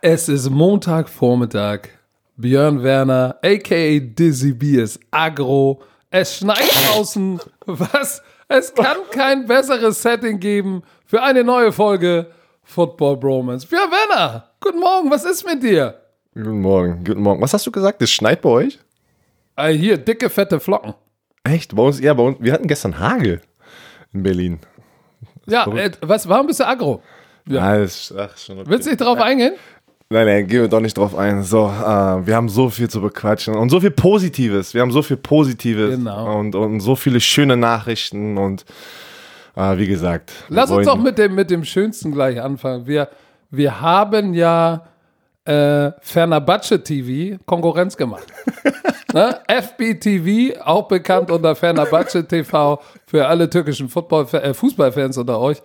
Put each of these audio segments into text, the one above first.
Es ist Montagvormittag. Björn Werner, a.k.a. Dizzy B, ist aggro. Es schneit draußen. Was? Es kann kein besseres Setting geben für eine neue Folge Football Bromance. Björn Werner, guten Morgen, was ist mit dir? Guten Morgen. Was hast du gesagt? Es schneit bei euch? Hier, dicke, fette Flocken. Echt? Bei uns? Ja, bei uns. Wir hatten gestern Hagel in Berlin. Ja, warum bist du aggro? Ja. Ach, schon okay. Willst du nicht drauf eingehen? Nein, gehen wir doch nicht drauf ein. So, wir haben so viel zu bequatschen und so viel Positives. Genau. Und so viele schöne Nachrichten und wie gesagt. Lass uns doch mit dem Schönsten gleich anfangen. Wir haben ja Fenerbahçe TV Konkurrenz gemacht. Ne? FBTV, auch bekannt unter Fenerbahçe TV für alle türkischen Fußballfans unter euch.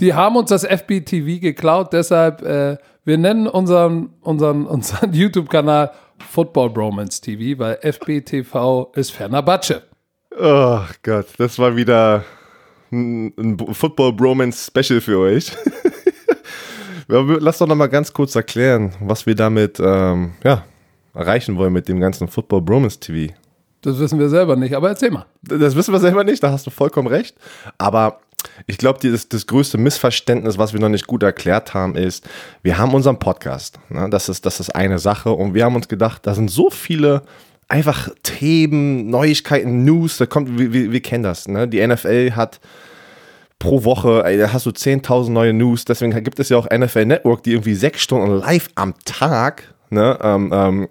Die haben uns das FBTV geklaut, deshalb, wir nennen unseren YouTube-Kanal Football Bromance TV, weil FBTV ist Fenerbahçe. Oh Gott, das war wieder ein Football Bromance Special für euch. Lass doch nochmal ganz kurz erklären, was wir damit erreichen wollen mit dem ganzen Football Bromance TV. Das wissen wir selber nicht, aber erzähl mal. Das wissen wir selber nicht, da hast du vollkommen recht, aber... Ich glaube, das größte Missverständnis, was wir noch nicht gut erklärt haben, ist, wir haben unseren Podcast. Ne? Das ist eine Sache und wir haben uns gedacht, da sind so viele einfach Themen, Neuigkeiten, News, da kommt, wir kennen das. Ne? Die NFL hat pro Woche, da hast du 10.000 neue News, deswegen gibt es ja auch NFL Network, die irgendwie 6 Stunden live am Tag live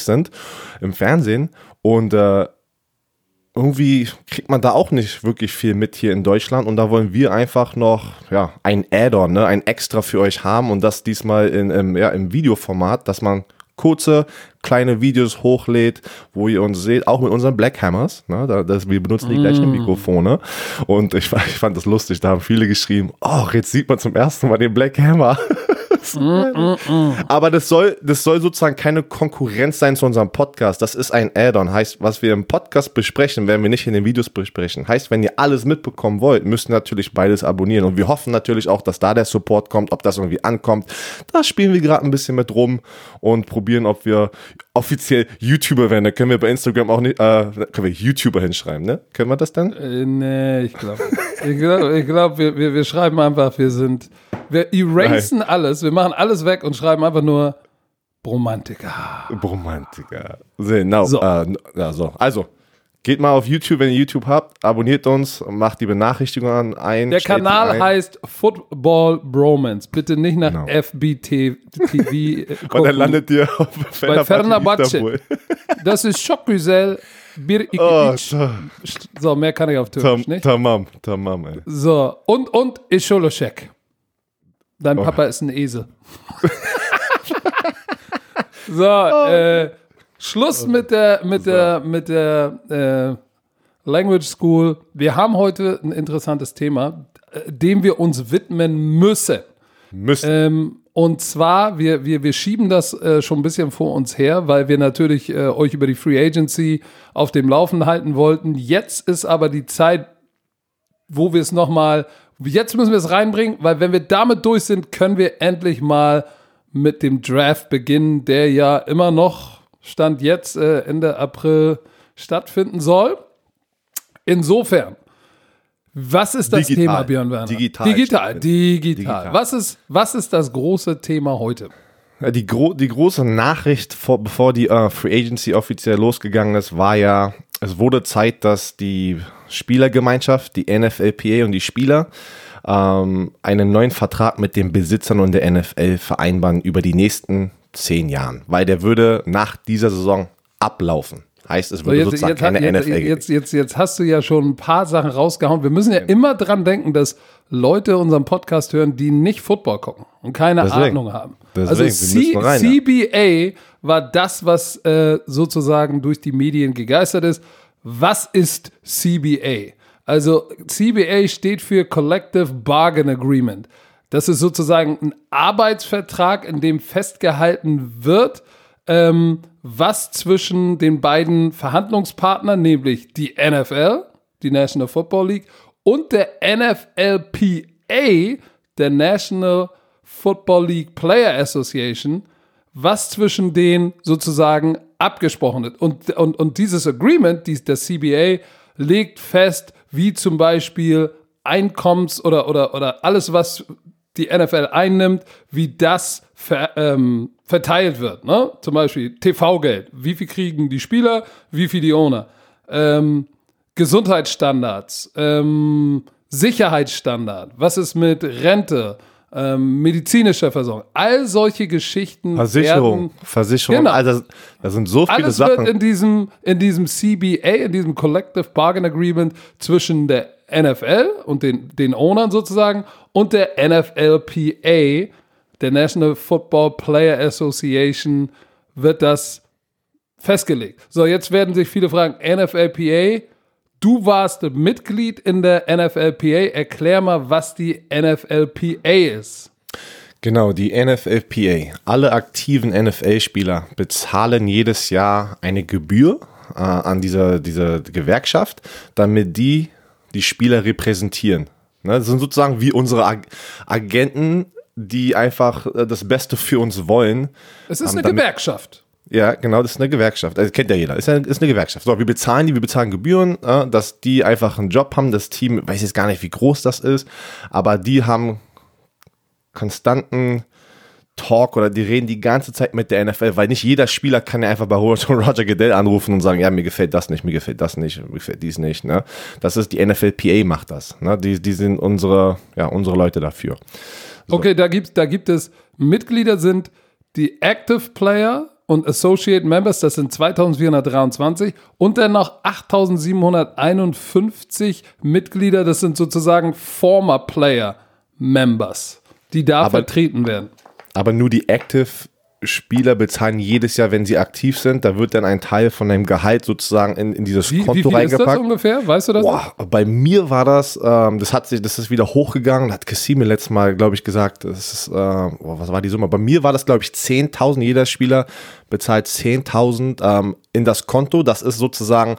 sind im Fernsehen und irgendwie kriegt man da auch nicht wirklich viel mit hier in Deutschland und da wollen wir einfach noch ein Add-on, ne, ein Extra für euch haben und das diesmal im Videoformat, dass man kurze, kleine Videos hochlädt, wo ihr uns seht, auch mit unseren Blackhammers, ne, wir benutzen die gleichen Mikrofone und ich fand das lustig, da haben viele geschrieben, oh, jetzt sieht man zum ersten Mal den Blackhammer. Aber das soll sozusagen keine Konkurrenz sein zu unserem Podcast. Das ist ein Add-on. Heißt, was wir im Podcast besprechen, werden wir nicht in den Videos besprechen. Heißt, wenn ihr alles mitbekommen wollt, müsst ihr natürlich beides abonnieren. Und wir hoffen natürlich auch, dass da der Support kommt, ob das irgendwie ankommt. Da spielen wir gerade ein bisschen mit rum und probieren, ob wir offiziell YouTuber werden. Da können wir bei Instagram auch nicht, können wir YouTuber hinschreiben, ne? Können wir das dann? Nee, ich glaube. Ich glaub, wir schreiben einfach, wir erasen alles, wir machen alles weg und schreiben einfach nur Bromantiker. Genau. So. Also, geht mal auf YouTube, wenn ihr YouTube habt, abonniert uns, macht die Benachrichtigungen ein. Der Kanal heißt Football Bromance. Bitte nicht nach FBTV gucken. Und dann landet ihr auf Fenerbahçe. Das ist Şokgüzel. So, mehr kann ich auf Türkisch nicht. Tamam, ey. So, und Isholoshek. Dein Papa ist ein Esel. So, Schluss mit der Language School. Wir haben heute ein interessantes Thema, dem wir uns widmen müssen. Und zwar, wir schieben das schon ein bisschen vor uns her, weil wir natürlich euch über die Free Agency auf dem Laufen halten wollten. Jetzt ist aber die Zeit, wo wir es nochmal, jetzt müssen wir es reinbringen, weil wenn wir damit durch sind, können wir endlich mal mit dem Draft beginnen, der ja immer noch, Stand jetzt, Ende April stattfinden soll. Insofern. Was ist das Thema, Björn Werner? Digital. Was ist das große Thema heute? Die große Nachricht, bevor die Free Agency offiziell losgegangen ist, war ja, es wurde Zeit, dass die Spielergemeinschaft, die NFLPA und die Spieler einen neuen Vertrag mit den Besitzern und der NFL vereinbaren über die nächsten 10 Jahre, weil der würde nach dieser Saison ablaufen. Heißt, es würde so sozusagen keine NFL geben. Jetzt hast du ja schon ein paar Sachen rausgehauen. Wir müssen ja immer dran denken, dass Leute unseren Podcast hören, die nicht Football gucken und keine Ahnung haben. Deswegen, also CBA war das, was sozusagen durch die Medien gegeistert ist. Was ist CBA? Also CBA steht für Collective Bargain Agreement. Das ist sozusagen ein Arbeitsvertrag, in dem festgehalten wird, was zwischen den beiden Verhandlungspartnern, nämlich die NFL, die National Football League, und der NFLPA, der National Football League Player Association, was zwischen denen sozusagen abgesprochen ist. Und dieses Agreement, das CBA, legt fest, wie zum Beispiel Einkommens oder alles, was die NFL einnimmt, wie das verteilt wird. Ne? Zum Beispiel TV-Geld. Wie viel kriegen die Spieler, wie viel die Owner? Gesundheitsstandards, Sicherheitsstandard, was ist mit Rente, medizinischer Versorgung, all solche Geschichten. Versicherung, genau. Also da sind so viele Sachen. Alles wird in diesem CBA, in diesem Collective Bargain Agreement zwischen der NFL und den Ownern sozusagen und der NFLPA, der National Football Player Association, wird das festgelegt. So, jetzt werden sich viele fragen, NFLPA, du warst Mitglied in der NFLPA, erklär mal, was die NFLPA ist. Genau, die NFLPA. Alle aktiven NFL-Spieler bezahlen jedes Jahr eine Gebühr an diese Gewerkschaft, damit die Spieler repräsentieren. Das sind sozusagen wie unsere Agenten, die einfach das Beste für uns wollen. Es ist eine Gewerkschaft. Ja, genau, das ist eine Gewerkschaft. Also kennt ja jeder, ist eine Gewerkschaft. So, wir bezahlen Gebühren, dass die einfach einen Job haben, das Team, weiß jetzt gar nicht, wie groß das ist, aber die haben konstanten Talk oder die reden die ganze Zeit mit der NFL, weil nicht jeder Spieler kann ja einfach bei Roger Goodell anrufen und sagen, ja, mir gefällt dies nicht. Ne? Das ist, die NFLPA macht das. Ne? Die sind unsere Leute dafür. So. Okay, da gibt es Mitglieder sind die Active Player und Associate Members, das sind 2423 und dann noch 8751 Mitglieder, das sind sozusagen Former Player Members, die vertreten werden. Aber nur die Active-Spieler bezahlen jedes Jahr, wenn sie aktiv sind. Da wird dann ein Teil von deinem Gehalt sozusagen in dieses Konto reingepackt. Wie viel ist das ungefähr? Weißt du das? Boah, bei mir war das, das ist wieder hochgegangen. Hat Kasim mir letztes Mal, glaube ich, gesagt, das ist, was war die Summe? Bei mir war das, glaube ich, 10.000. Jeder Spieler bezahlt 10.000 in das Konto. Das ist sozusagen,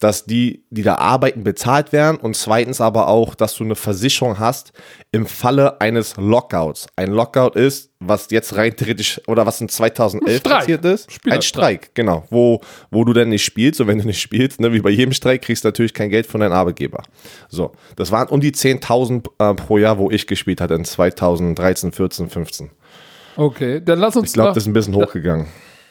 dass die da arbeiten, bezahlt werden. Und zweitens aber auch, dass du eine Versicherung hast im Falle eines Lockouts. Ein Lockout ist, was jetzt rein theoretisch oder was in 2011 passiert ist. Ein Streik, genau. Wo du dann nicht spielst. Und wenn du nicht spielst, ne, wie bei jedem Streik, kriegst du natürlich kein Geld von deinem Arbeitgeber. So, das waren um die 10.000 pro Jahr, wo ich gespielt hatte in 2013, 14, 15. Okay, dann lass uns. Ich glaube, das ist ein bisschen hochgegangen.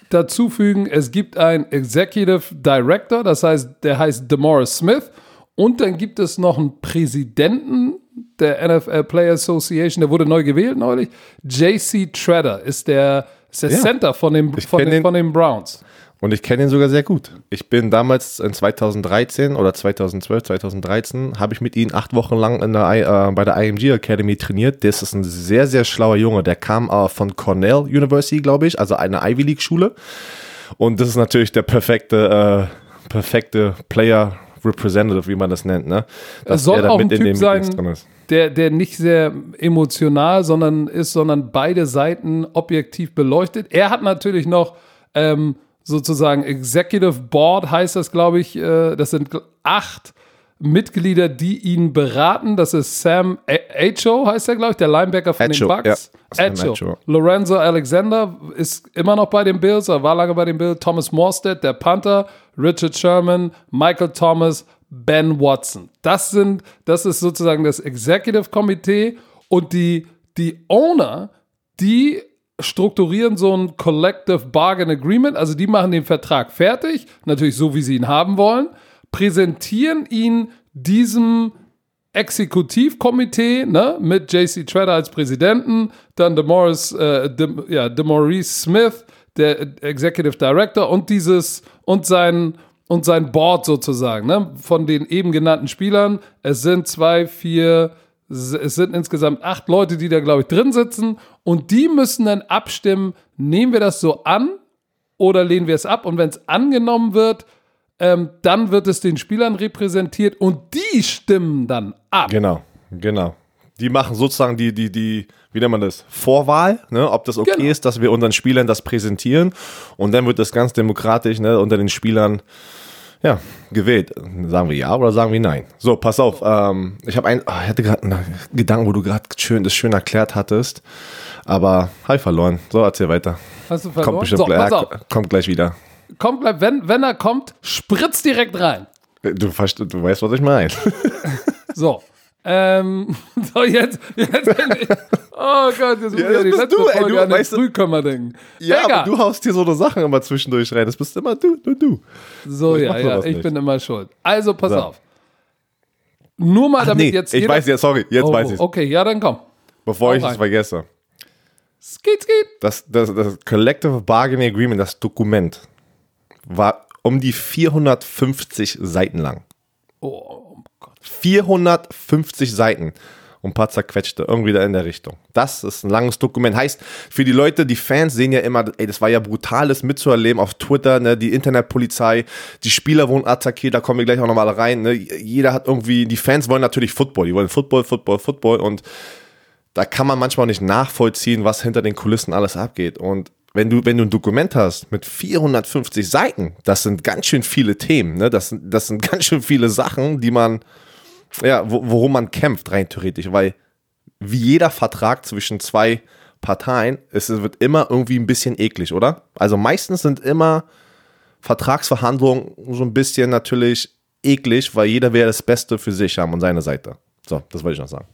Dazu fügen, es gibt einen Executive Director, das heißt, der heißt DeMaurice Smith. Und dann gibt es noch einen Präsidenten der NFL Player Association, der wurde neu gewählt neulich. JC Tretter ist der Center von den Browns. Und ich kenne ihn sogar sehr gut. Ich bin damals in 2013 oder 2013 habe ich mit ihm 8 Wochen lang bei der IMG Academy trainiert. Das ist ein sehr, sehr schlauer Junge. Der kam von Cornell University, glaube ich, also eine Ivy League Schule. Und das ist natürlich der perfekte Player Representative, wie man das nennt. Ne? Es soll auch ein Typ sein, der nicht sehr emotional sondern beide Seiten objektiv beleuchtet. Er hat natürlich noch sozusagen Executive Board, heißt das, glaube ich. Das sind 8 Mitglieder, die ihn beraten. Das ist Sam Acho, heißt er, glaube ich, der Linebacker von den Bucks. Ja. Acho. Lorenzo Alexander ist immer noch bei den Bills, er war lange bei den Bills. Thomas Morstead, der Panther. Richard Sherman, Michael Thomas, Ben Watson. Das ist sozusagen das Executive Committee und die Owner, die strukturieren so ein Collective Bargain Agreement, also die machen den Vertrag fertig, natürlich so, wie sie ihn haben wollen, präsentieren ihn diesem Exekutivkomitee, ne, mit JC Tretter als Präsidenten, dann DeMaurice Smith, der Executive Director und sein Board sozusagen, ne, von den eben genannten Spielern. Es sind insgesamt 8 Leute, die da, glaube ich, drin sitzen und die müssen dann abstimmen, nehmen wir das so an oder lehnen wir es ab, und wenn es angenommen wird, dann wird es den Spielern repräsentiert und die stimmen dann ab. Genau. Die machen sozusagen die wie nennt man das, Vorwahl, ne, ob das okay ist, dass wir unseren Spielern das präsentieren, und dann wird das ganz demokratisch, ne, unter den Spielern Ja, gewählt. Sagen wir ja oder sagen wir nein? So, pass auf. Ich hatte gerade einen Gedanken, wo du gerade das schön erklärt hattest. Aber habe ich verloren. So, erzähl weiter. Hast du verloren? Kommt bestimmt pass auf. Kommt gleich wieder. Kommt gleich, wenn er kommt, spritzt direkt rein. Du weißt, was ich meine. So. Jetzt bin ich. Oh Gott, jetzt muss ich die letzte Folge an den Frühkümmer denken. Ja, aber du haust dir so eine Sachen immer zwischendurch rein. Das bist immer du. So, ich bin immer schuld. Also, pass auf. Nur mal damit jetzt jeder... Ich weiß ja, sorry, jetzt weiß ich es. Okay, ja, dann komm. Bevor ich es vergesse. Skit. Das Collective Bargaining Agreement, das Dokument, war um die 450 Seiten lang. Oh Gott. 450 Seiten. Und ein paar zerquetschte, irgendwie da in der Richtung. Das ist ein langes Dokument. Heißt, für die Leute, die Fans sehen ja immer, ey, das war ja brutales mitzuerleben auf Twitter, ne? Die Internetpolizei, die Spieler wurden attackiert, da kommen wir gleich auch nochmal rein. Ne? Jeder hat irgendwie, die Fans wollen natürlich Football, die wollen Football und da kann man manchmal nicht nachvollziehen, was hinter den Kulissen alles abgeht. Und wenn du ein Dokument hast mit 450 Seiten, das sind ganz schön viele Themen, ne? Das sind ganz schön viele Sachen, die man... Ja, worum man kämpft, rein theoretisch, weil wie jeder Vertrag zwischen zwei Parteien, es wird immer irgendwie ein bisschen eklig, oder? Also meistens sind immer Vertragsverhandlungen so ein bisschen natürlich eklig, weil jeder will das Beste für sich haben und seine Seite. So, das wollte ich noch sagen.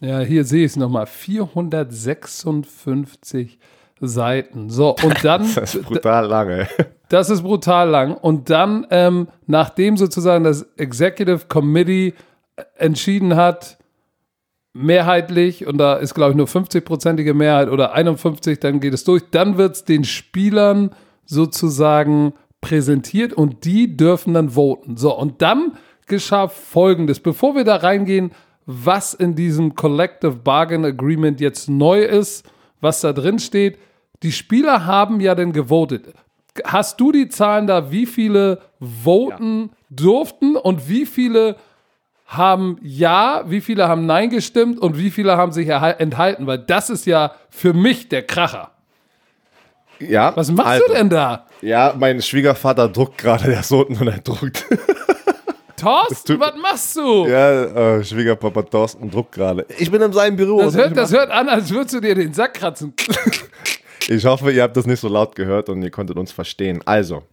Ja, hier sehe ich es nochmal, 456 Seiten. So, und dann... Das ist brutal lange, ey. Das ist brutal lang. Und dann, nachdem sozusagen das Executive Committee entschieden hat, mehrheitlich, und da ist, glaube ich, nur 50-prozentige Mehrheit oder 51, dann geht es durch, dann wird es den Spielern sozusagen präsentiert und die dürfen dann voten. So, und dann geschah Folgendes. Bevor wir da reingehen, was in diesem Collective Bargain Agreement jetzt neu ist, was da drin steht, die Spieler haben ja dann gewotet. Hast du die Zahlen da, wie viele voten durften und wie viele haben Ja, wie viele haben Nein gestimmt und wie viele haben sich enthalten? Weil das ist ja für mich der Kracher. Ja. Was machst du denn da? Ja, mein Schwiegervater druckt gerade, der ist unten und er druckt. Thorsten, was machst du? Ja, Schwiegerpapa Thorsten druckt gerade. Ich bin in seinem Büro. Das hört an, als würdest du dir den Sack kratzen. Ich hoffe, ihr habt das nicht so laut gehört und ihr konntet uns verstehen. Also,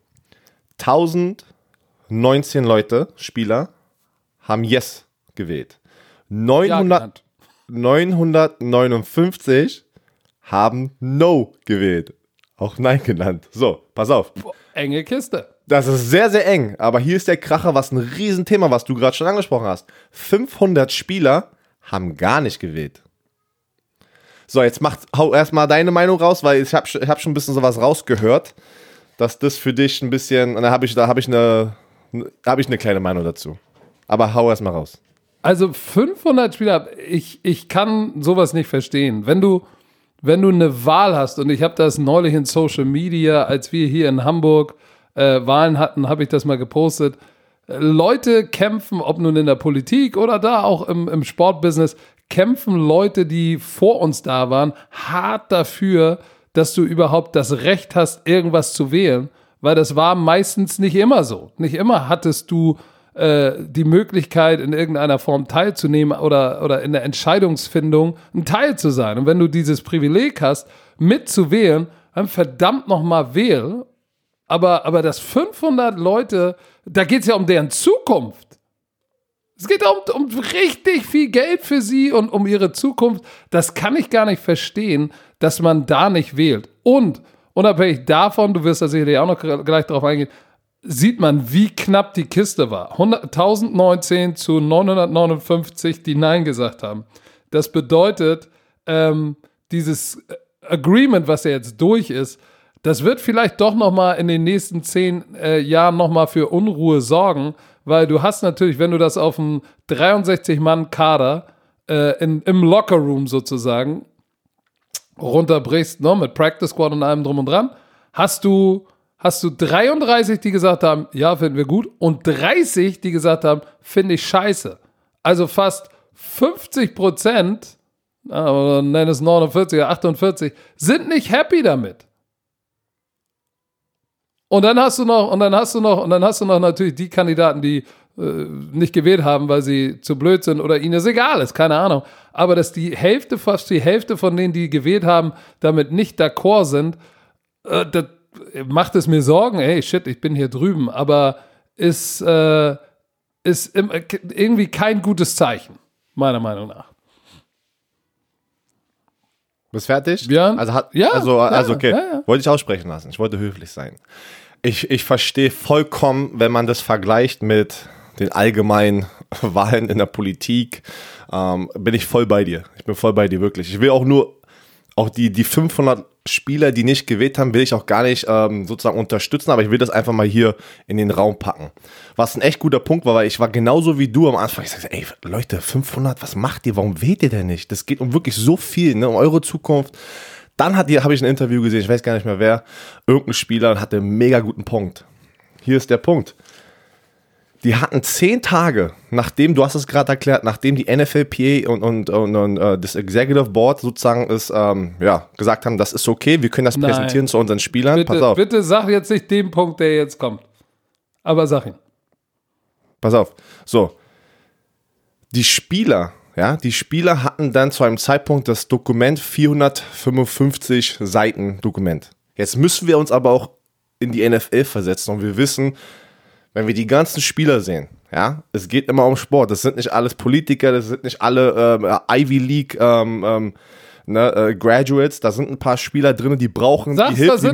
1019 Leute, Spieler, haben Yes gewählt. 959 haben No gewählt. Auch Nein genannt. So, pass auf. Boah, enge Kiste. Das ist sehr, sehr eng. Aber hier ist der Kracher, was ein Riesenthema, was du gerade schon angesprochen hast. 500 Spieler haben gar nicht gewählt. So, jetzt hau erstmal deine Meinung raus, weil ich hab schon ein bisschen sowas rausgehört, dass das für dich ein bisschen, und da habe ich eine kleine Meinung dazu. Aber hau erstmal raus. Also 500 Spieler, ich kann sowas nicht verstehen. Wenn du eine Wahl hast, und ich habe das neulich in Social Media, als wir hier in Hamburg Wahlen hatten, habe ich das mal gepostet. Leute kämpfen, ob nun in der Politik oder da auch im Sportbusiness, kämpfen Leute, die vor uns da waren, hart dafür, dass du überhaupt das Recht hast, irgendwas zu wählen, weil das war meistens nicht immer so. Nicht immer hattest du die Möglichkeit, in irgendeiner Form teilzunehmen oder in der Entscheidungsfindung ein Teil zu sein. Und wenn du dieses Privileg hast, mitzuwählen, dann verdammt nochmal wähl. Aber das 500 Leute, da geht es ja um deren Zukunft. Es geht um richtig viel Geld für sie und um ihre Zukunft. Das kann ich gar nicht verstehen, dass man da nicht wählt. Und unabhängig davon, du wirst da sicherlich auch noch gleich drauf eingehen, sieht man, wie knapp die Kiste war. 1019 zu 959, die Nein gesagt haben. Das bedeutet, dieses Agreement, was ja jetzt durch ist, das wird vielleicht doch nochmal in den nächsten 10 Jahren nochmal für Unruhe sorgen, weil du hast natürlich, wenn du das auf einem 63-Mann-Kader im Lockerroom sozusagen runterbrichst, ne, mit Practice Squad und allem drum und dran, hast du 33, die gesagt haben, ja, finden wir gut, und 30, die gesagt haben, finde ich scheiße. Also fast 50%, oder nenn es 49 oder 48, sind nicht happy damit. Und dann hast du noch natürlich die Kandidaten, die nicht gewählt haben, weil sie zu blöd sind oder ihnen es egal ist, keine Ahnung. Aber dass fast die Hälfte von denen, die gewählt haben, damit nicht d'accord sind, das macht es mir Sorgen. Hey, shit, ich bin hier drüben. Aber ist irgendwie kein gutes Zeichen, meiner Meinung nach. Bist fertig? Björn? Okay. Ja. Wollte ich aussprechen lassen. Ich wollte höflich sein. Ich verstehe vollkommen, wenn man das vergleicht mit den allgemeinen Wahlen in der Politik, bin ich voll bei dir. Ich bin voll bei dir, wirklich. Ich will auch die 500 Spieler, die nicht gewählt haben, will ich auch gar nicht sozusagen unterstützen, aber ich will das einfach mal hier in den Raum packen. Was ein echt guter Punkt war, weil ich war genauso wie du am Anfang. Ich sagte, ey Leute, 500, was macht ihr? Warum wählt ihr denn nicht? Das geht um wirklich so viel, ne, um eure Zukunft. Dann habe ich ein Interview gesehen, ich weiß gar nicht mehr wer, irgendein Spieler hatte einen mega guten Punkt. Hier ist der Punkt. Die hatten 10 Tage, nachdem, du hast es gerade erklärt, nachdem die NFLPA und das Executive Board sozusagen ist, gesagt haben, das ist okay, wir können das präsentieren zu unseren Spielern. Bitte, pass auf. Bitte sag jetzt nicht den Punkt, der jetzt kommt. Aber sag ihn. Pass auf. So. Die Spieler hatten dann zu einem Zeitpunkt das Dokument, 455 Seiten Dokument. Jetzt müssen wir uns aber auch in die NFL versetzen und wir wissen, wenn wir die ganzen Spieler sehen, ja, es geht immer um Sport, das sind nicht alles Politiker, das sind nicht alle Ivy League Graduates, da sind ein paar Spieler drin, die brauchen die Hilfe.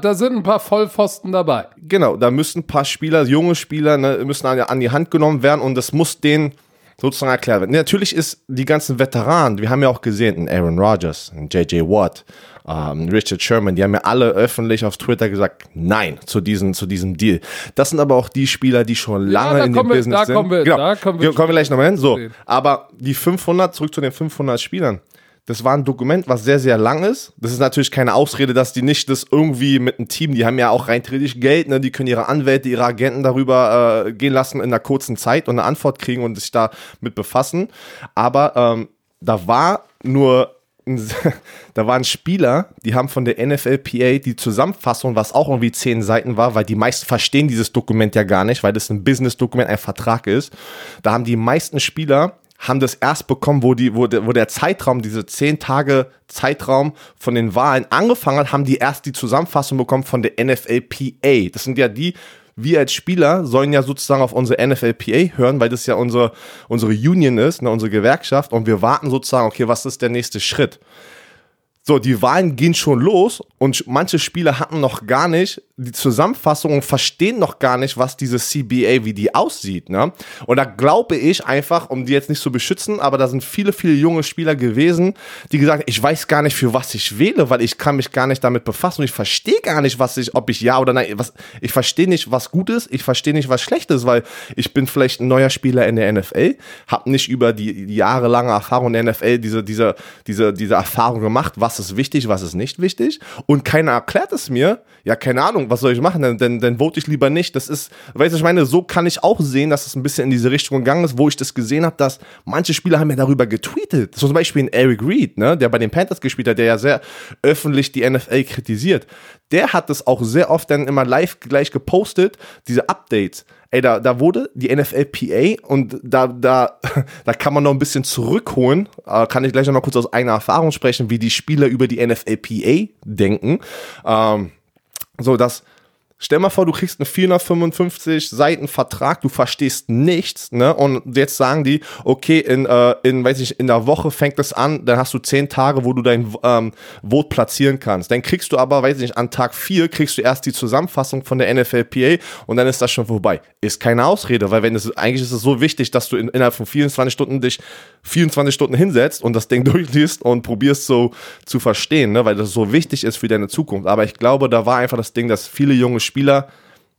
Da sind ein paar Vollpfosten dabei. Genau, da müssen ein paar Spieler, junge Spieler, müssen an die Hand genommen werden und das muss denen sozusagen erklärt werden. Natürlich ist die ganzen Veteranen, wir haben ja auch gesehen, Aaron Rodgers, J.J. Watt, Richard Sherman, die haben ja alle öffentlich auf Twitter gesagt, nein zu diesem Deal. Das sind aber auch die Spieler, die schon lange in dem Business sind. Da kommen wir gleich nochmal hin. So, aber die 500, zurück zu den 500 Spielern, das war ein Dokument, was sehr, sehr lang ist. Das ist natürlich keine Ausrede, dass die nicht das irgendwie mit einem Team, die haben ja auch rein theoretisch Geld, ne? Die können ihre Anwälte, ihre Agenten darüber gehen lassen in einer kurzen Zeit und eine Antwort kriegen und sich da mit befassen. Aber da waren Spieler, die haben von der NFLPA die Zusammenfassung, was auch irgendwie 10 Seiten war, weil die meisten verstehen dieses Dokument ja gar nicht, weil das ein Business-Dokument, ein Vertrag ist. Da haben die meisten Spieler haben das erst bekommen, wo der Zeitraum, diese 10 Tage Zeitraum von den Wahlen angefangen hat, haben die erst die Zusammenfassung bekommen von der NFLPA. Das sind ja die, wir als Spieler sollen ja sozusagen auf unsere NFLPA hören, weil das ja unsere Union ist, ne, unsere Gewerkschaft und wir warten sozusagen, okay, was ist der nächste Schritt? So, die Wahlen gehen schon los und manche Spieler hatten noch gar nicht die Zusammenfassung und verstehen noch gar nicht, was diese CBA, wie die aussieht, ne? Und da glaube ich einfach, um die jetzt nicht zu beschützen, aber da sind viele, viele junge Spieler gewesen, die gesagt haben, ich weiß gar nicht, für was ich wähle, weil ich kann mich gar nicht damit befassen und ich verstehe gar nicht, ob ich ja oder nein, ich verstehe nicht, was gut ist, ich verstehe nicht, was schlecht ist, weil ich bin vielleicht ein neuer Spieler in der NFL, habe nicht über die jahrelange Erfahrung in der NFL diese Erfahrung gemacht, was ist wichtig, was ist nicht wichtig und keiner erklärt es mir, ja keine Ahnung, was soll ich machen, dann vote ich lieber nicht, das ist, weißt du, ich meine, so kann ich auch sehen, dass es ein bisschen in diese Richtung gegangen ist, wo ich das gesehen habe, dass manche Spieler haben ja darüber getweetet, so zum Beispiel ein Eric Reed, ne, der bei den Panthers gespielt hat, der ja sehr öffentlich die NFL kritisiert, der hat das auch sehr oft dann immer live gleich gepostet, diese Updates. Ey, da wurde die NFLPA und da kann man noch ein bisschen zurückholen, kann ich gleich noch mal kurz aus eigener Erfahrung sprechen, wie die Spieler über die NFLPA denken. Stell mal vor, du kriegst einen 455-Seiten-Vertrag, du verstehst nichts, ne? Und jetzt sagen die, okay, in der Woche fängt es an, dann hast du 10 Tage, wo du dein Vote platzieren kannst. Dann kriegst du aber, an Tag 4 kriegst du erst die Zusammenfassung von der NFLPA und dann ist das schon vorbei. Ist keine Ausrede, weil eigentlich ist es so wichtig, dass du innerhalb von 24 Stunden dich 24 Stunden hinsetzt und das Ding durchliest und probierst so zu verstehen, ne? Weil das so wichtig ist für deine Zukunft. Aber ich glaube, da war einfach das Ding, dass viele junge Spieler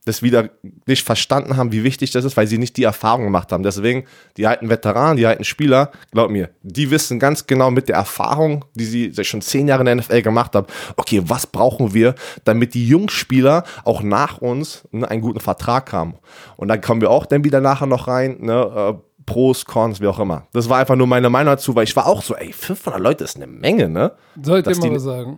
das wieder nicht verstanden haben, wie wichtig das ist, weil sie nicht die Erfahrung gemacht haben. Deswegen, die alten Veteranen, die alten Spieler, glaub mir, die wissen ganz genau mit der Erfahrung, die sie schon 10 Jahre in der NFL gemacht haben, okay, was brauchen wir, damit die Jungspieler auch nach uns, ne, einen guten Vertrag haben. Und dann kommen wir auch dann wieder nachher noch rein, ne, Pros, Cons, wie auch immer. Das war einfach nur meine Meinung dazu, weil ich war auch so, 500 Leute ist eine Menge, ne? Soll ich dir mal was sagen?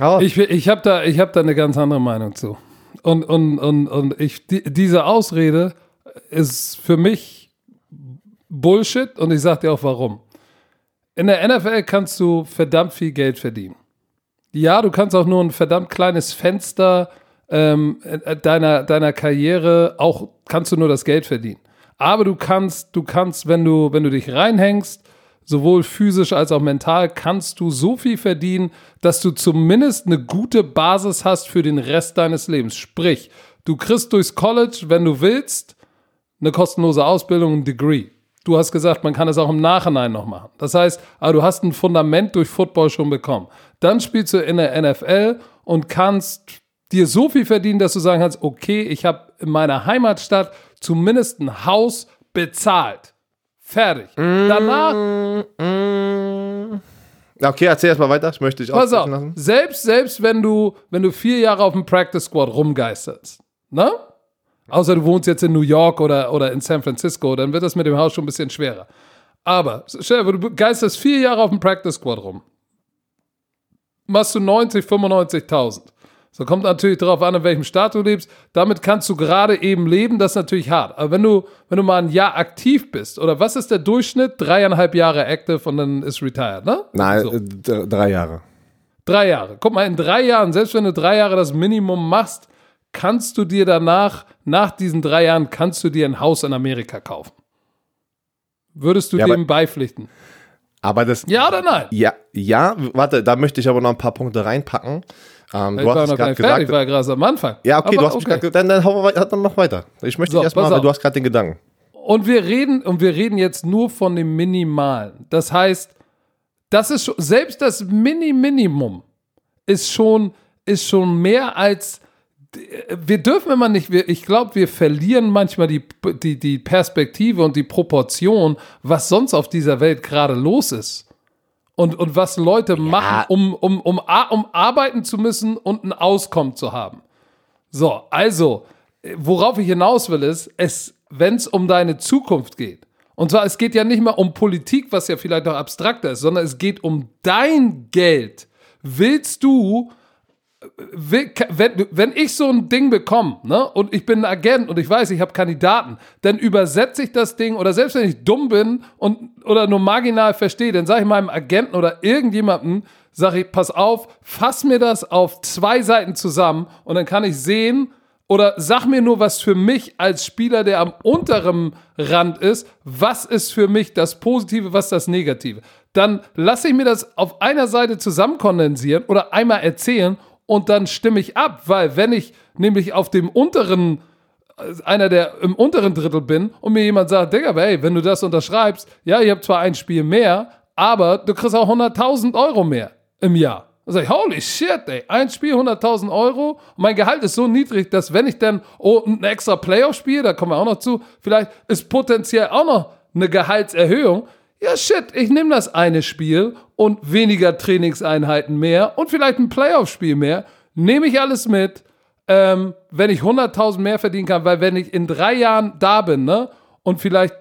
Aber ich hab da eine ganz andere Meinung zu. Und diese Ausrede ist für mich Bullshit und ich sag dir auch warum. In der NFL kannst du verdammt viel Geld verdienen. Ja, du kannst auch nur ein verdammt kleines Fenster deiner Karriere, auch kannst du nur das Geld verdienen. Aber du kannst, wenn du dich reinhängst, sowohl physisch als auch mental, kannst du so viel verdienen, dass du zumindest eine gute Basis hast für den Rest deines Lebens. Sprich, du kriegst durchs College, wenn du willst, eine kostenlose Ausbildung, ein Degree. Du hast gesagt, man kann es auch im Nachhinein noch machen. Das heißt, aber du hast ein Fundament durch Football schon bekommen. Dann spielst du in der NFL und kannst dir so viel verdienen, dass du sagen kannst, okay, ich habe in meiner Heimatstadt zumindest ein Haus bezahlt. Fertig. Danach... Okay, erzähl erstmal weiter. Ich möchte dich auch sprechen lassen. Selbst wenn du 4 Jahre auf dem Practice Squad rumgeisterst, ne? Außer du wohnst jetzt in New York oder in San Francisco, dann wird das mit dem Haus schon ein bisschen schwerer. Aber stell dir, du geisterst 4 Jahre auf dem Practice Squad rum, machst du 90, 95.000. So, kommt natürlich darauf an, in welchem Staat du lebst. Damit kannst du gerade eben leben, das ist natürlich hart. Aber wenn du mal ein Jahr aktiv bist, oder was ist der Durchschnitt? 3,5 Jahre active und dann ist retired, ne? Nein, so. 3 Jahre. 3 Jahre. Guck mal, in 3 Jahren, selbst wenn du 3 Jahre das Minimum machst, kannst du dir danach, nach diesen 3 Jahren, kannst du dir ein Haus in Amerika kaufen. Würdest du dem beipflichten? Aber das, ja oder nein? Ja, warte, da möchte ich aber noch ein paar Punkte reinpacken. Ich war noch gar nicht fertig, ich war gerade am Anfang. Ja, okay, aber, du hast mich gerade gesagt, dann mach weiter. Ich möchte dich erstmal, weil du hast gerade den Gedanken. Und wir reden jetzt nur von dem Minimalen. Das heißt, das ist schon, selbst das Minimum ist schon mehr als, wir dürfen immer nicht, ich glaube, wir verlieren manchmal die Perspektive und die Proportion, was sonst auf dieser Welt gerade los ist. Und was Leute machen, um arbeiten zu müssen und ein Auskommen zu haben. So, also, worauf ich hinaus will, ist, wenn es um deine Zukunft geht, und zwar, es geht ja nicht mal um Politik, was ja vielleicht noch abstrakter ist, sondern es geht um dein Geld. Wenn ich so ein Ding bekomme, ne, und ich bin ein Agent und ich weiß, ich habe Kandidaten, dann übersetze ich das Ding, oder selbst wenn ich dumm bin oder nur marginal verstehe, dann sage ich meinem Agenten oder irgendjemandem, sage ich, pass auf, fass mir das auf 2 Seiten zusammen und dann kann ich sehen, oder sag mir nur, was für mich als Spieler, der am unteren Rand ist, was ist für mich das Positive, was das Negative. Dann lasse ich mir das auf einer Seite zusammenkondensieren oder einmal erzählen. Und dann stimme ich ab, weil wenn ich nämlich auf dem unteren, einer der im unteren Drittel bin und mir jemand sagt, Digga, ey, wenn du das unterschreibst, ja, ich habe zwar ein Spiel mehr, aber du kriegst auch 100.000 Euro mehr im Jahr. Dann sage ich, holy shit, ey, ein Spiel, 100.000 Euro. Und mein Gehalt ist so niedrig, dass wenn ich dann ein extra Playoff-Spiel, da kommen wir auch noch zu, vielleicht ist potenziell auch noch eine Gehaltserhöhung. Ja, shit, ich nehme das eine Spiel und weniger Trainingseinheiten mehr und vielleicht ein Playoff-Spiel mehr, nehme ich alles mit, wenn ich 100.000 mehr verdienen kann, weil wenn ich in 3 Jahren da bin, ne, und vielleicht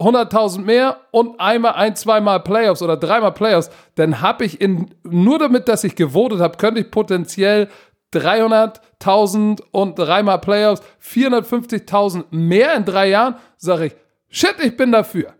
100.000 mehr und einmal, 1-2 Mal Playoffs oder 3-mal Playoffs, dann habe ich nur damit, dass ich gewotet habe, könnte ich potenziell 300.000 und 3-mal Playoffs, 450.000 mehr in 3 Jahren, sage ich, shit, ich bin dafür.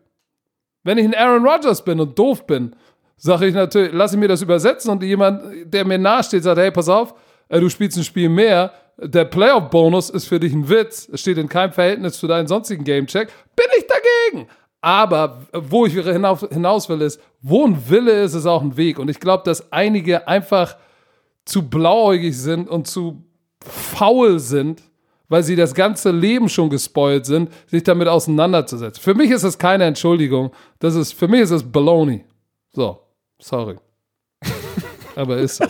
Wenn ich ein Aaron Rodgers bin und doof bin, sage ich natürlich, lasse ich mir das übersetzen und jemand, der mir nahesteht, sagt, hey, pass auf, du spielst ein Spiel mehr, der Playoff-Bonus ist für dich ein Witz, es steht in keinem Verhältnis zu deinem sonstigen Gamecheck, bin ich dagegen. Aber wo ich hinaus will, ist, wo ein Wille ist, ist auch ein Weg. Und ich glaube, dass einige einfach zu blauäugig sind und zu faul sind, weil sie das ganze Leben schon gespoilt sind, sich damit auseinanderzusetzen. Für mich ist das keine Entschuldigung. Für mich ist es Baloney. So, sorry. Aber ist so.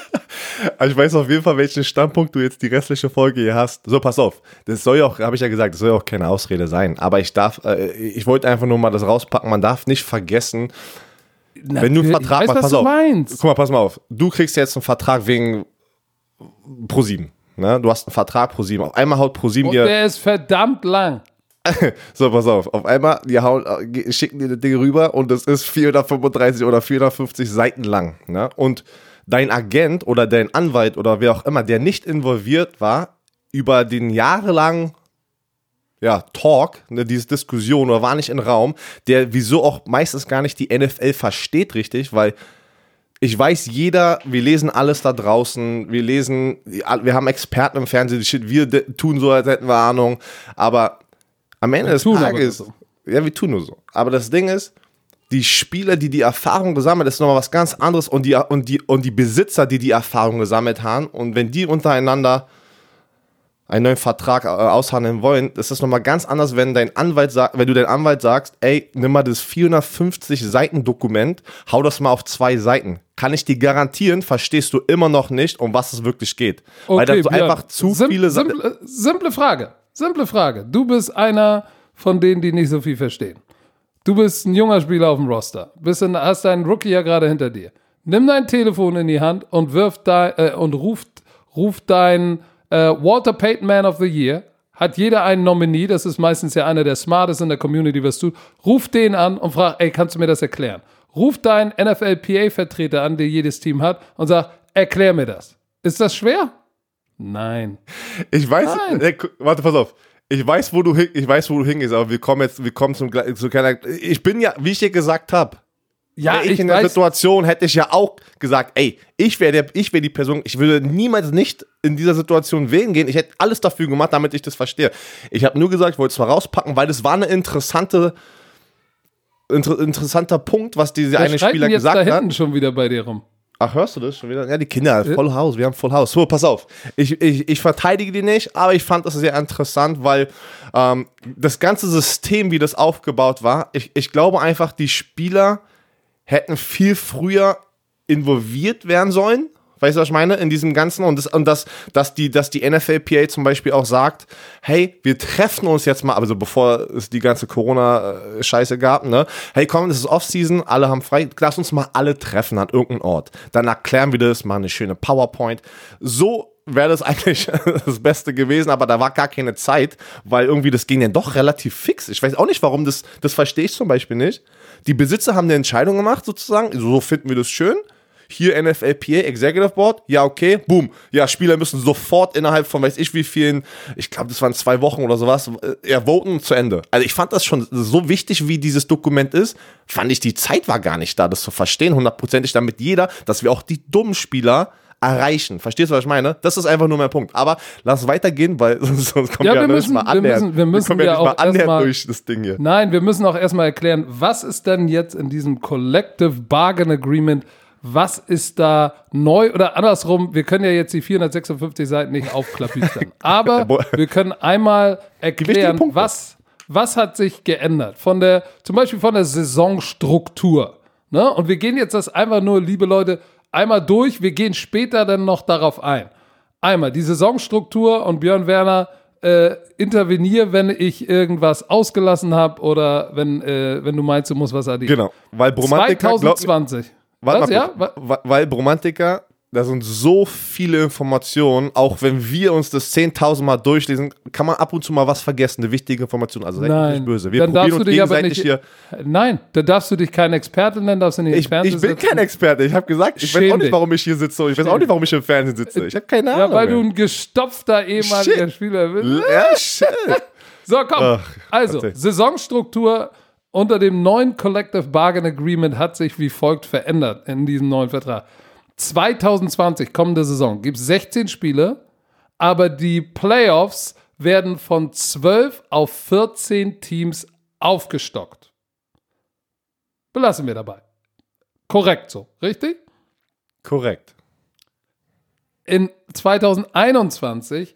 Also ich weiß auf jeden Fall, welchen Standpunkt du jetzt die restliche Folge hier hast. So, pass auf. Das soll ja auch, habe ich ja gesagt, das soll ja auch keine Ausrede sein. Aber ich wollte einfach nur mal das rauspacken. Man darf nicht vergessen, wenn du einen Vertrag machst, pass auf. Guck mal, pass mal auf. Du kriegst jetzt einen Vertrag wegen ProSieben. Ne, du hast einen Vertrag ProSieben. Auf einmal haut ProSieben dir... Und der ist verdammt lang. So, pass auf. Auf einmal, schicken dir das Ding rüber und das ist 435 oder 450 Seiten lang. Ne? Und dein Agent oder dein Anwalt oder wer auch immer, der nicht involviert war, über den jahrelangen Talk, ne, diese Diskussion, oder war nicht im Raum, der wieso auch meistens gar nicht die NFL versteht richtig, weil ich weiß, jeder, wir lesen alles da draußen, wir haben Experten im Fernsehen, wir tun so, als hätten wir Ahnung, aber am Ende des Tages, wir tun nur so, aber das Ding ist, die Spieler, die Erfahrung gesammelt haben, ist nochmal was ganz anderes, und die Besitzer, die Erfahrung gesammelt haben, und wenn die untereinander einen neuen Vertrag aushandeln wollen, das ist nochmal ganz anders, wenn wenn du deinem Anwalt sagst, ey, nimm mal das 450-Seiten-Dokument, hau das mal auf 2 Seiten. Kann ich dir garantieren, verstehst du immer noch nicht, um was es wirklich geht. Okay, weil da so einfach zu viele Sachen. Simple Frage. Du bist einer von denen, die nicht so viel verstehen. Du bist ein junger Spieler auf dem Roster. Hast deinen Rookie ja gerade hinter dir. Nimm dein Telefon in die Hand und ruft deinen Walter Payton Man of the Year. Hat jeder einen Nominee, das ist meistens ja einer der Smartest in der Community, was tut. Ruf den an und frag, ey, kannst du mir das erklären? Ruf deinen NFLPA-Vertreter an, der jedes Team hat, und sag, erklär mir das. Ist das schwer? Nein. Ich weiß, warte, pass auf. Ich weiß, wo du hingehst, aber wir kommen zu keiner. Ich bin ja, wie ich dir gesagt habe, ja, ich in der Situation hätte ich ja auch gesagt, ey, ich wäre die Person, ich würde niemals nicht in dieser Situation wählen gehen. Ich hätte alles dafür gemacht, damit ich das verstehe. Ich habe nur gesagt, ich wollte es mal rauspacken, weil das war ein interessanter Punkt, was dieser eine Spieler gesagt hat. Da hinten schon wieder bei dir rum. Ach, hörst du das schon wieder? Ja, die Kinder, voll Haus, wir haben voll Haus. So, pass auf, ich verteidige die nicht, aber ich fand das sehr interessant, weil das ganze System, wie das aufgebaut war, ich glaube einfach, die Spieler hätten viel früher involviert werden sollen, weißt du, was ich meine, in diesem Ganzen, dass die NFLPA zum Beispiel auch sagt, hey, wir treffen uns jetzt mal, also bevor es die ganze Corona-Scheiße gab, ne, hey, komm, es ist Off-Season, alle haben frei, lass uns mal alle treffen an irgendeinem Ort, dann erklären wir das, machen eine schöne PowerPoint, so wäre das eigentlich das Beste gewesen, aber da war gar keine Zeit, weil irgendwie das ging dann doch relativ fix. Ich weiß auch nicht, warum, das verstehe ich zum Beispiel nicht. Die Besitzer haben eine Entscheidung gemacht, sozusagen, so finden wir das schön, hier NFLPA, Executive Board, ja okay, boom, ja, Spieler müssen sofort innerhalb von weiß ich wie vielen, ich glaube, das waren 2 Wochen oder sowas, voten zu Ende. Also ich fand das schon so wichtig, wie dieses Dokument ist, fand ich, die Zeit war gar nicht da, das zu verstehen, hundertprozentig, damit jeder, dass wir auch die dummen Spieler erreichen. Verstehst du, was ich meine? Das ist einfach nur mein Punkt. Aber lass weitergehen, weil sonst kommen wir nicht mal annähernd durch das Ding hier. Nein, wir müssen auch erstmal erklären, was ist denn jetzt in diesem Collective Bargain Agreement, was ist da neu, oder andersrum, wir können ja jetzt die 456 Seiten nicht aufklappern, aber wir können einmal erklären, was hat sich geändert. Zum Beispiel von der Saisonstruktur. Ne? Und wir gehen jetzt das einfach nur, liebe Leute, einmal durch, wir gehen später dann noch darauf ein. Einmal die Saisonstruktur, und Björn Werner, intervenier, wenn ich irgendwas ausgelassen habe oder wenn du meinst, du musst was addieren. Genau, weil Bromantiker, 2020. Weil Bromantiker, da sind so viele Informationen, auch wenn wir uns das 10.000 Mal durchlesen, kann man ab und zu mal was vergessen, eine wichtige Information, also seid nicht böse. Wir probieren uns gegenseitig nicht, hier. Nein, dann darfst du dich kein Experte nennen, darfst du nicht im Fernsehen sitzen. Ich bin kein Experte, ich habe gesagt, ich weiß auch nicht, warum ich hier sitze, ich weiß auch nicht, warum ich im Fernsehen sitze, ich habe keine Ahnung. Ja, weil du ein gestopfter ehemaliger Spieler bist. Ja, shit. So, komm, also, Saisonstruktur unter dem neuen Collective Bargain Agreement hat sich wie folgt verändert in diesem neuen Vertrag. 2020, kommende Saison, gibt es 16 Spiele, aber die Playoffs werden von 12 auf 14 Teams aufgestockt. Belassen wir dabei. Korrekt so, richtig? Korrekt. In 2021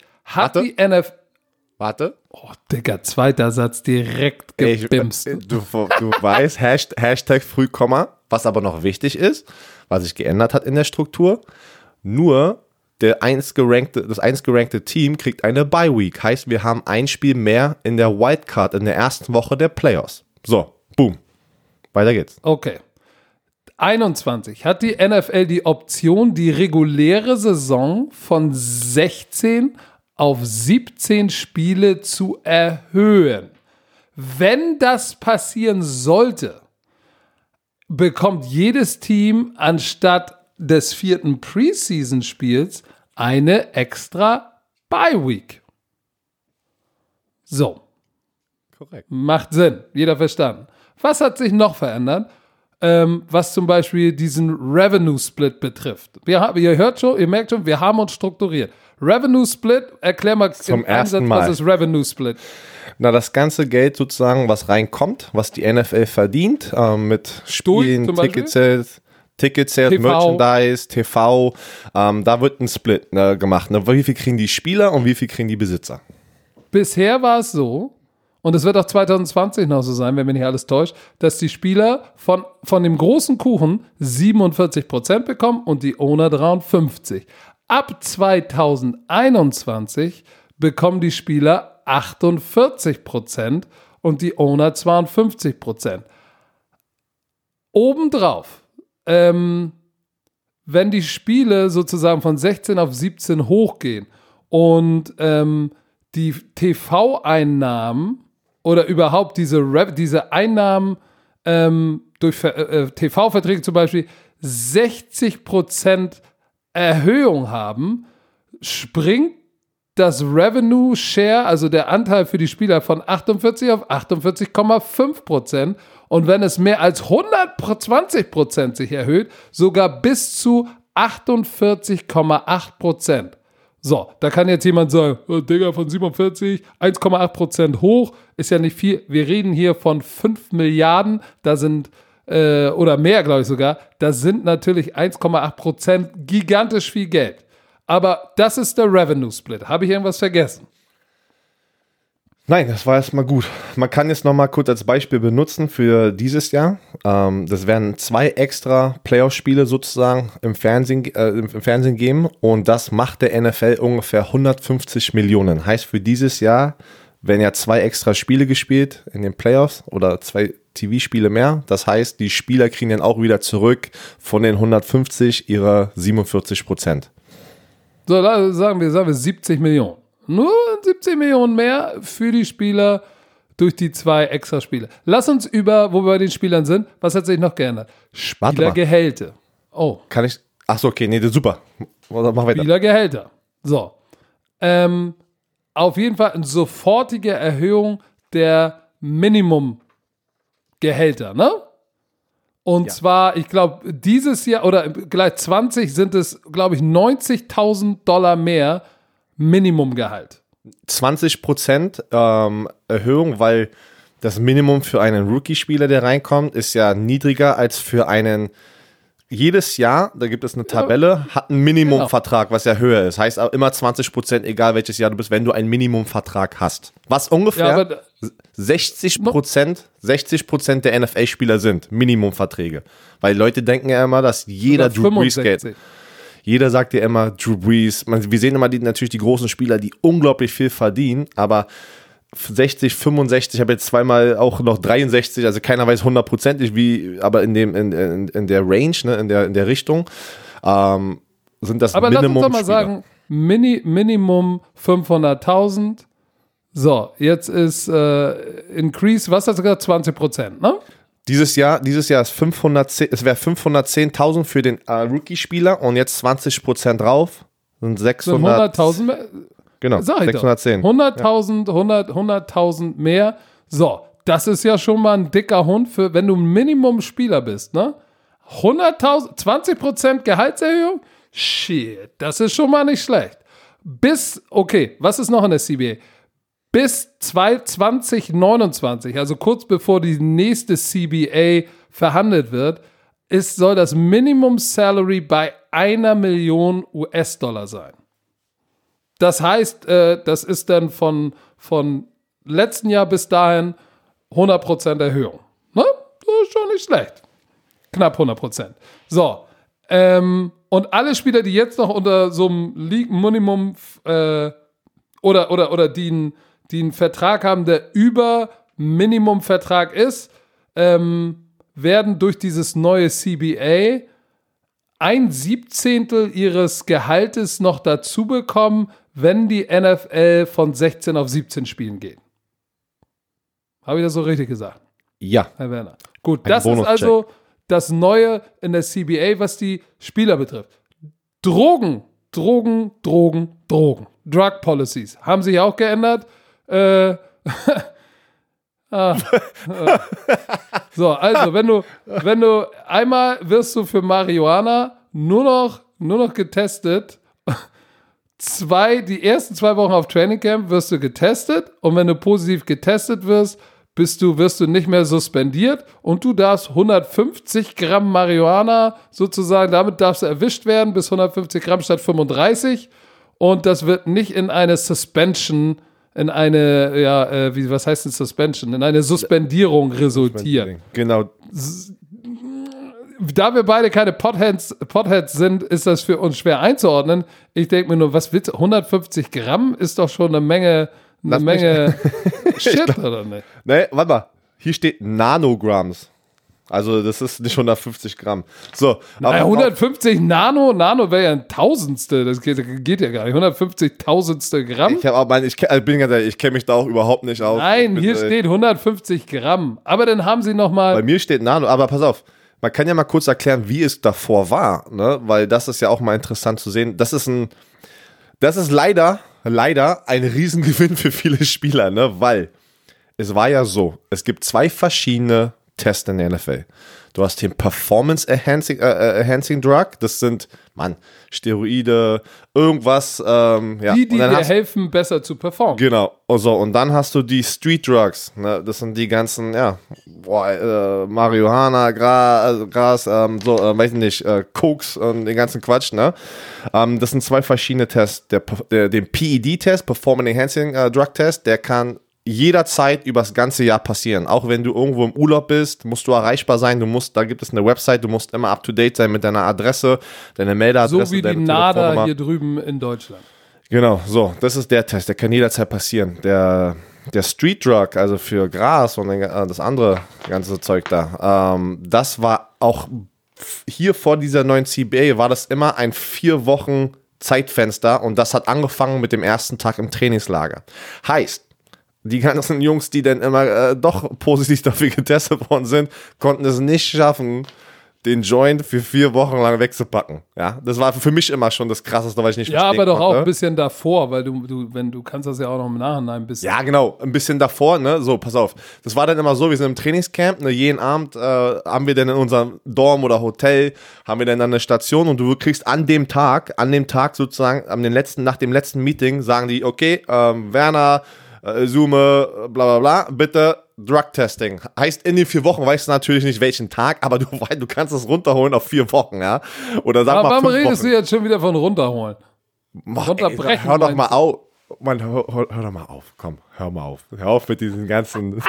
Warte. Oh, Digga, zweiter Satz direkt gebimst. Du weißt, Hashtag Frühkomma, was aber noch wichtig ist, was sich geändert hat in der Struktur, nur das eins gerankte Team kriegt eine Bye-Week. Heißt, wir haben ein Spiel mehr in der Wildcard in der ersten Woche der Playoffs. So, boom. Weiter geht's. Okay. 21. Hat die NFL die Option, die reguläre Saison von 16 auf 17 Spiele zu erhöhen. Wenn das passieren sollte, bekommt jedes Team anstatt des vierten Preseason-Spiels eine extra Bye-Week. So. Korrekt. Macht Sinn. Jeder verstanden. Was hat sich noch verändert? Was zum Beispiel diesen Revenue-Split betrifft. Ihr hört schon, ihr merkt schon, wir haben uns strukturiert. Revenue-Split, erklär mal zum ersten Mal, was ist Revenue-Split? Na, das ganze Geld sozusagen, was reinkommt, was die NFL verdient, mit Spielen, Ticket Sales, Merchandise, TV, da wird ein Split gemacht. Ne? Wie viel kriegen die Spieler und wie viel kriegen die Besitzer? Bisher war es so, und es wird auch 2020 noch so sein, wenn mich nicht alles täuscht, dass die Spieler von dem großen Kuchen 47% bekommen und die Owner 53%. Ab 2021 bekommen die Spieler 48% und die Owner 52%. Obendrauf, wenn die Spiele sozusagen von 16 auf 17 hochgehen und die TV-Einnahmen oder überhaupt diese Einnahmen durch TV-Verträge zum Beispiel 60% Erhöhung haben, springt das Revenue Share, also der Anteil für die Spieler von 48 auf 48,5% und wenn es mehr als 120% sich erhöht, sogar bis zu 48,8%. So, da kann jetzt jemand sagen, oh, Digga, von 47, 1,8% hoch, ist ja nicht viel. Wir reden hier von 5 Milliarden, da sind, oder mehr, glaube ich sogar, da sind natürlich 1,8% gigantisch viel Geld. Aber das ist der Revenue Split. Habe ich irgendwas vergessen? Nein, das war erstmal gut. Man kann jetzt nochmal kurz als Beispiel benutzen für dieses Jahr. Das werden 2 extra Playoff-Spiele sozusagen im Fernsehen geben und das macht der NFL ungefähr 150 Millionen. Heißt für dieses Jahr werden ja 2 extra Spiele gespielt in den Playoffs oder 2 TV-Spiele mehr. Das heißt, die Spieler kriegen dann auch wieder zurück von den 150 ihre 47%. So, sagen wir 70 Millionen. Nur 70 Millionen mehr für die Spieler durch die 2 Extraspiele. Lass uns über, wo wir bei den Spielern sind, was hat sich noch geändert? Spielergehälter. Oh. Kann ich? Achso, okay, nee, super. Mach weiter. Spielergehälter. So. Auf jeden Fall eine sofortige Erhöhung der Minimumgehälter, ne? Und ja. Zwar, ich glaube, dieses Jahr oder gleich 20 sind es, glaube ich, $90,000 mehr Minimumgehalt. 20% Erhöhung, weil das Minimum für einen Rookie-Spieler, der reinkommt, ist ja niedriger als für einen, jedes Jahr, da gibt es eine Tabelle, hat einen Minimumvertrag, was ja höher ist. Heißt aber immer 20%, egal welches Jahr du bist, wenn du einen Minimumvertrag hast. Was ungefähr ja, 60% der NFL-Spieler sind, Minimumverträge. Weil Leute denken ja immer, dass jeder Drew Brees geht. Jeder sagt ja immer, Drew Brees. Wir sehen immer natürlich die großen Spieler, die unglaublich viel verdienen, aber 60, 65, ich habe jetzt zweimal auch noch 63, also keiner weiß hundertprozentig wie, aber in der Range, ne, in der Richtung, sind das aber Minimum. Aber lass uns doch mal sagen, Minimum 500.000, so, jetzt ist Increase, was hast du gesagt, 20%, ne? Dieses Jahr ist 510, es wäre 510.000 für den Rookie-Spieler und jetzt 20% drauf, sind 600. 100.000 mehr? Genau, 610. 100.000 mehr. So, das ist ja schon mal ein dicker Hund, für, wenn du ein Minimum-Spieler bist, ne? 100.000, 20% Gehaltserhöhung? Shit, das ist schon mal nicht schlecht. Okay, was ist noch in der CBA? Bis 2029, also kurz bevor die nächste CBA verhandelt wird, soll das Minimum-Salary bei 1 Million US-Dollar sein. Das heißt, das ist dann von letzten Jahr bis dahin 100% Erhöhung. Ne? Das ist schon nicht schlecht. Knapp 100%. So. Und alle Spieler, die jetzt noch unter so einem League-Minimum oder die einen Vertrag haben, der über Minimum-Vertrag ist, werden durch dieses neue CBA 1/17 ihres Gehaltes noch dazu bekommen, wenn die NFL von 16 auf 17 Spielen geht. Habe ich das so richtig gesagt? Ja. Herr Werner. Gut, das ist also das Neue in der CBA, was die Spieler betrifft. Drogen. Drug Policies. Haben sich auch geändert. So, also, wenn du einmal wirst du für Marihuana nur noch getestet. Die ersten 2 Wochen auf Training Camp wirst du getestet und wenn du positiv getestet wirst, wirst du nicht mehr suspendiert und du darfst 150 Gramm Marihuana sozusagen, damit darfst du erwischt werden, bis 150 Gramm statt 35 und das wird nicht in eine Suspension, in eine Suspendierung resultieren. Genau. Da wir beide keine Potheads sind, ist das für uns schwer einzuordnen. Ich denke mir nur, was willst du? 150 Gramm ist doch schon eine Menge Shit, oder nicht? Nee, warte mal. Hier steht Nanogramms. Also das ist nicht 150 Gramm. So, aber 150 Nano wäre ja ein Tausendstel. Das geht ja gar nicht. 150 Tausendste Gramm. Ich kenne mich da auch überhaupt nicht aus. Nein, hier steht 150 Gramm. Aber dann haben sie nochmal... Bei mir steht Nano, aber pass auf. Man kann ja mal kurz erklären, wie es davor war, ne? Weil das ist ja auch mal interessant zu sehen. Das ist leider ein Riesengewinn für viele Spieler, ne? Weil es war ja so, es gibt 2 verschiedene Tests in der NFL. Du hast den Performance Enhancing Drug, das sind, Steroide, irgendwas. Die dir helfen, besser zu performen. Genau, also, und dann hast du die Street Drugs, ne? Das sind die ganzen, Marihuana, Gras, Koks und den ganzen Quatsch, ne? Das sind 2 verschiedene Tests. Den PED-Test, Performance Enhancing Drug Test, der kann jederzeit übers ganze Jahr passieren. Auch wenn du irgendwo im Urlaub bist, musst du erreichbar sein. Da gibt es eine Website, du musst immer up to date sein mit deiner Adresse, deiner Meldeadresse. So wie die NADA hier drüben in Deutschland. Genau, so. Das ist der Test, der kann jederzeit passieren. Der Street Drug, also für Gras und das andere ganze Zeug da, das war auch hier vor dieser neuen CBA, war das immer ein 4 Wochen Zeitfenster und das hat angefangen mit dem ersten Tag im Trainingslager. Heißt, die ganzen Jungs, die dann immer doch positiv dafür getestet worden sind, konnten es nicht schaffen, den Joint für 4 Wochen lang wegzupacken. Ja, das war für mich immer schon das Krasseste, weil ich nicht verstehen konnte. Ja, aber doch auch ein bisschen davor, weil du kannst das ja auch noch im Nachhinein ein bisschen. Ja, genau, ein bisschen davor, ne? So, pass auf. Das war dann immer so, wir sind im Trainingscamp, ne? Jeden Abend haben wir dann in unserem Dorm oder Hotel, haben wir dann eine Station und du kriegst an dem Tag sozusagen, nach dem letzten Meeting, sagen die, okay, Werner, Zoome, bla bla bla, bitte Drug-Testing. Heißt, in den 4 Wochen weißt du natürlich nicht, welchen Tag, aber du kannst es runterholen auf 4 Wochen, ja? Oder sag mal 5 Wochen. Warum redest du jetzt schon wieder von runterholen? Runterbrechen. Hör doch mal auf. Hör doch mal auf. Komm, hör mal auf. Hör auf mit diesen ganzen...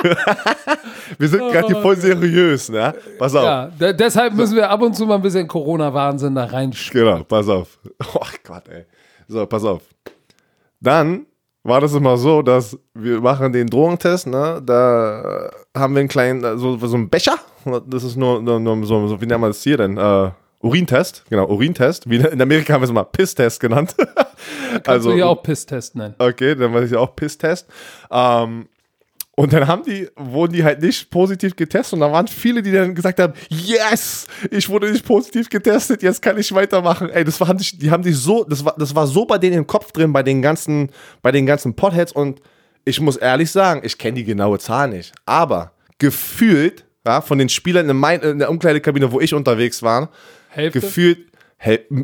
Wir sind gerade hier voll seriös, ne? Pass auf. Ja, deshalb müssen wir ab und zu mal ein bisschen Corona-Wahnsinn da reinspielen. Genau, pass auf. Oh Gott, ey. So, pass auf. Dann... war das immer so, dass wir machen den Drogentest, ne? Da haben wir einen kleinen, so einen Becher, das ist nur so, wie nennt man das hier denn? Urintest, genau, Urintest. Wie in Amerika haben wir es mal Pisstest genannt. Kannst du ja auch Pisstest nennen. Okay, dann weiß ich auch Pisstest. Und dann wurden die halt nicht positiv getestet und da waren viele, die dann gesagt haben, yes, ich wurde nicht positiv getestet, jetzt kann ich weitermachen. Ey, das war so bei denen im Kopf drin, bei den ganzen Potheads und ich muss ehrlich sagen, ich kenne die genaue Zahl nicht, aber gefühlt, ja, von den Spielern in der Umkleidekabine, wo ich unterwegs war, Hälfte? Gefühlt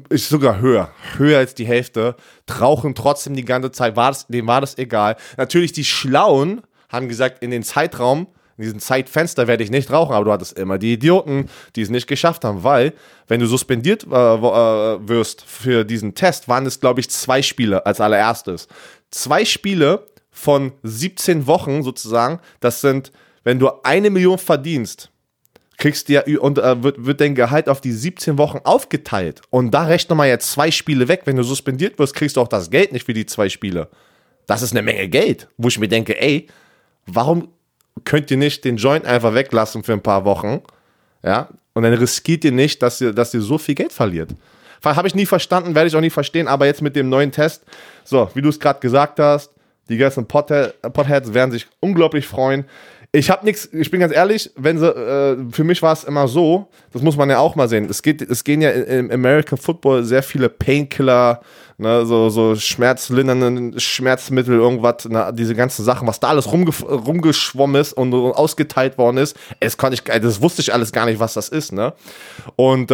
ist sogar höher als die Hälfte, rauchen trotzdem die ganze Zeit, denen war das egal. Natürlich die Schlauen haben gesagt, in diesem Zeitfenster werde ich nicht rauchen, aber du hattest immer die Idioten, die es nicht geschafft haben, weil, wenn du suspendiert wirst für diesen Test, waren es, glaube ich, 2 Spiele als allererstes. 2 Spiele von 17 Wochen sozusagen, das sind, wenn du 1 Million verdienst, kriegst du ja, und wird dein Gehalt auf die 17 Wochen aufgeteilt und da rechnen wir jetzt 2 Spiele weg, wenn du suspendiert wirst, kriegst du auch das Geld nicht für die 2 Spiele. Das ist eine Menge Geld, wo ich mir denke, ey, warum könnt ihr nicht den Joint einfach weglassen für ein paar Wochen? Ja, und dann riskiert ihr nicht, dass ihr so viel Geld verliert. Habe ich nie verstanden, werde ich auch nie verstehen, aber jetzt mit dem neuen Test, so, wie du es gerade gesagt hast, die ganzen Potheads werden sich unglaublich freuen. Ich habe nichts, ich bin ganz ehrlich, wenn sie, für mich war es immer so, das muss man ja auch mal sehen, es gehen ja im American Football sehr viele Painkiller, ne, so schmerzlindernde Schmerzmittel, irgendwas, ne, diese ganzen Sachen, was da alles rumgeschwommen ist und ausgeteilt worden ist, das wusste ich alles gar nicht, was das ist, ne? Und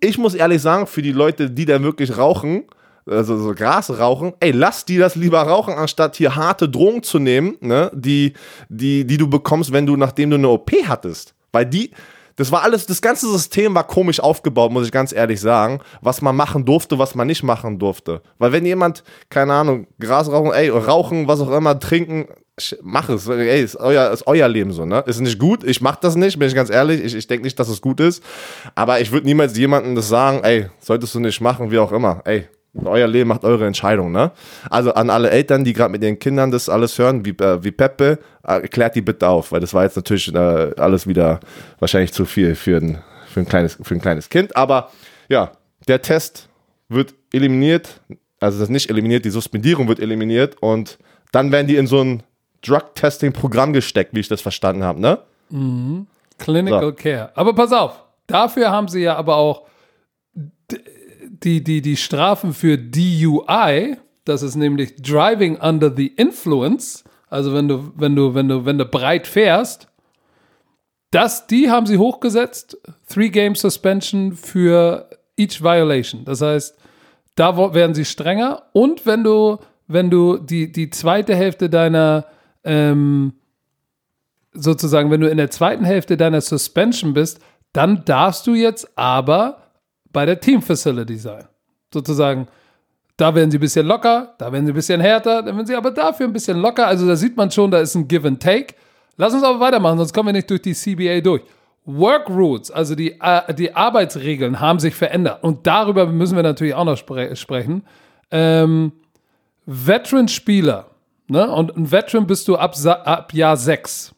ich muss ehrlich sagen, für die Leute, die da wirklich rauchen, also so Gras rauchen, ey, lass die das lieber rauchen, anstatt hier harte Drogen zu nehmen, ne, die du bekommst, nachdem du eine OP hattest. Weil das ganze System war komisch aufgebaut, muss ich ganz ehrlich sagen, was man machen durfte, was man nicht machen durfte. Weil wenn jemand, keine Ahnung, Gras rauchen, ey, rauchen, was auch immer, trinken, mach es, ey, ist euer Leben so, ne? Ist nicht gut, ich mach das nicht, bin ich ganz ehrlich, ich denke nicht, dass es gut ist, aber ich würde niemals jemandem das sagen, ey, solltest du nicht machen, wie auch immer, ey. Euer Leben, macht eure Entscheidung, ne? Also an alle Eltern, die gerade mit ihren Kindern das alles hören, wie Peppe, klärt die bitte auf, weil das war jetzt natürlich alles wieder wahrscheinlich zu viel für ein kleines Kind. Aber ja, der Test wird eliminiert, also das nicht eliminiert, die Suspendierung wird eliminiert und dann werden die in so ein Drug-Testing-Programm gesteckt, wie ich das verstanden habe, ne? Mhm. Clinical so. Care. Aber pass auf, dafür haben sie ja aber auch die Strafen für DUI, das ist nämlich Driving Under the Influence, also wenn du breit fährst, die haben sie hochgesetzt, 3-Game Suspension für each Violation. Das heißt, da werden sie strenger und wenn du die zweite Hälfte deiner sozusagen, wenn du in der zweiten Hälfte deiner Suspension bist, dann darfst du jetzt aber bei der Team-Facility sein. Sozusagen, da werden sie ein bisschen locker, da werden sie ein bisschen härter, dann werden sie aber dafür ein bisschen locker. Also da sieht man schon, da ist ein Give and Take. Lass uns aber weitermachen, sonst kommen wir nicht durch die CBA durch. Work Rules, also die Arbeitsregeln haben sich verändert. Und darüber müssen wir natürlich auch noch sprechen. Veteran-Spieler, ne? Und ein Veteran bist du ab Jahr 6.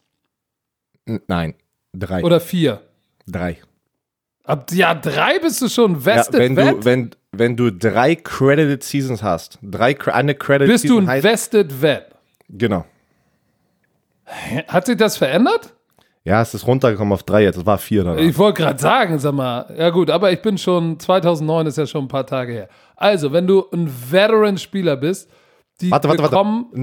Nein, 3. Oder 4. 3. Ab Jahr 3 bist du schon Vested Vet? Du, wenn du 3 Credited Seasons hast, eine Credited bist Season, bist du ein Vested Vet. Genau. Hat sich das verändert? Ja, es ist runtergekommen auf 3 jetzt, es war 4 danach. Ich wollte gerade sagen, sag mal, ja gut, aber ich bin schon, 2009 ist ja schon ein paar Tage her. Also, wenn du ein Veteran-Spieler bist, ein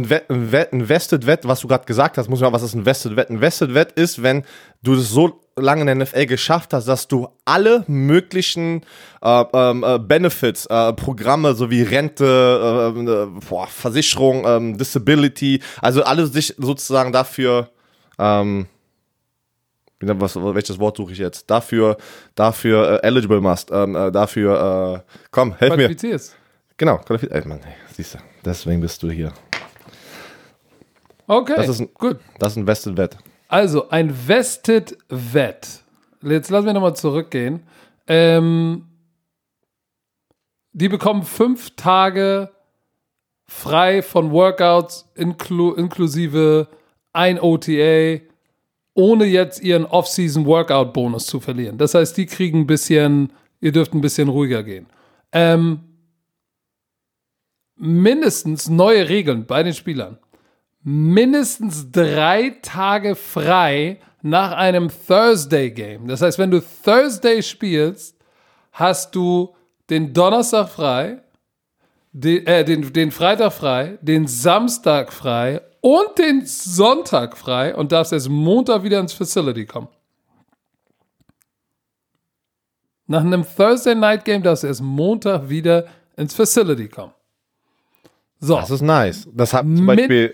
Vested Vet, was du gerade gesagt hast, muss ich mal, was ist ein Vested Vet? Ein Vested Vet ist, wenn du das so lange in der NFL geschafft hast, dass du alle möglichen Benefits, Programme sowie Rente, Versicherung, Disability, also alles sich sozusagen dafür, welches Wort suche ich jetzt? Dafür eligible machst, komm, helf mir. Genau, qualifiziert. Mann, siehst du, deswegen bist du hier. Okay, gut. Das ist ein Vested Vet. Also, ein Vested Vet. Jetzt lassen wir nochmal zurückgehen. Die bekommen 5 Tage frei von Workouts inklusive ein OTA, ohne jetzt ihren Off-Season-Workout-Bonus zu verlieren. Das heißt, die kriegen ein bisschen, ihr dürft ein bisschen ruhiger gehen. Mindestens neue Regeln bei den Spielern. Mindestens 3 Tage frei nach einem Thursday-Game. Das heißt, wenn du Thursday spielst, hast du den Donnerstag frei, den Freitag frei, den Samstag frei und den Sonntag frei und darfst erst Montag wieder ins Facility kommen. Nach einem Thursday-Night-Game darfst du erst Montag wieder ins Facility kommen. So. Das ist nice. Das hat zum Beispiel...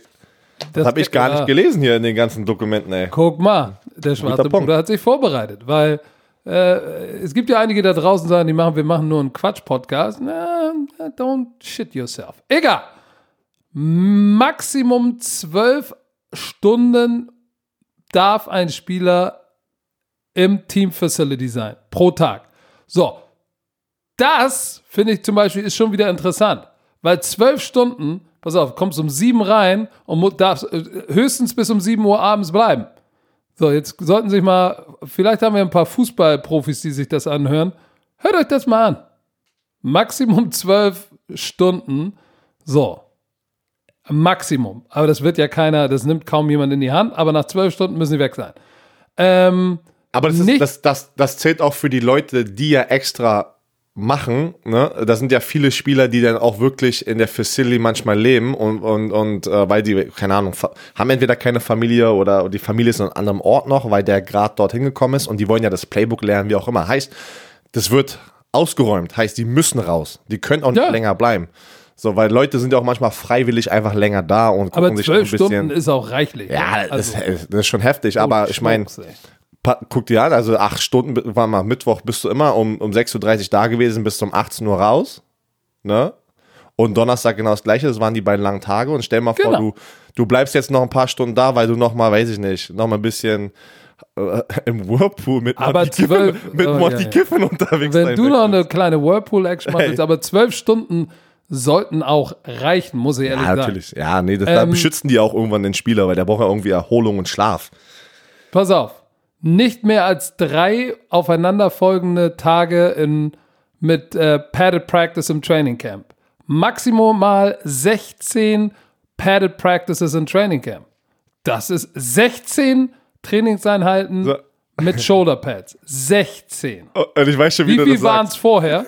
Das habe ich gar nicht gelesen hier in den ganzen Dokumenten, ey. Guck mal, der schwarze Bruder hat sich vorbereitet, weil es gibt ja einige da draußen, sagen, wir machen nur einen Quatsch-Podcast. Na, don't shit yourself. Egal. Maximum 12 Stunden darf ein Spieler im Team-Facility sein, pro Tag. So, das finde ich zum Beispiel ist schon wieder interessant, weil 12 Stunden... Pass auf, kommst um 7 rein und darfst höchstens bis um 7 Uhr abends bleiben. So, jetzt sollten sich mal, vielleicht haben wir ein paar Fußballprofis, die sich das anhören. Hört euch das mal an. Maximum 12 Stunden. So. Maximum. Aber das wird ja keiner, das nimmt kaum jemand in die Hand, aber nach 12 Stunden müssen sie weg sein. Aber das, ist, das zählt auch für die Leute, die ja extra machen, ne? Da sind ja viele Spieler, die dann auch wirklich in der Facility manchmal leben und weil die, keine Ahnung, haben entweder keine Familie oder die Familie ist an einem anderen Ort noch, weil der gerade dorthin gekommen ist und die wollen ja das Playbook lernen, wie auch immer. Heißt, das wird ausgeräumt, heißt, die müssen raus. Die können auch nicht länger bleiben. So, weil Leute sind ja auch manchmal freiwillig einfach länger da und gucken sich ein bisschen. Aber 12 Stunden ist auch reichlich. Ja, also, das ist schon heftig, aber ich meine, guck dir an, also 8 Stunden, war mal Mittwoch, bist du immer um 6.30 Uhr da gewesen, bis um 18 Uhr raus, ne? Und Donnerstag genau das Gleiche, das waren die beiden langen Tage und stell mal vor, du bleibst jetzt noch ein paar Stunden da, weil du nochmal, weiß ich nicht, nochmal ein bisschen im Whirlpool mit Monty Kiffin unterwegs sein. Wenn du noch eine kleine Whirlpool-Action machst, aber 12 Stunden sollten auch reichen, muss ich ehrlich sagen. Ja, natürlich. Ja, nee, da beschützen die auch irgendwann den Spieler, weil der braucht ja irgendwie Erholung und Schlaf. Pass auf. Nicht mehr als 3 aufeinanderfolgende Tage mit Padded Practice im Training Camp. Maximal 16 Padded Practices im Training Camp. Das ist 16 Trainingseinheiten so. Mit Shoulder Pads. 16. Und ich weiß schon, wie viel waren es vorher?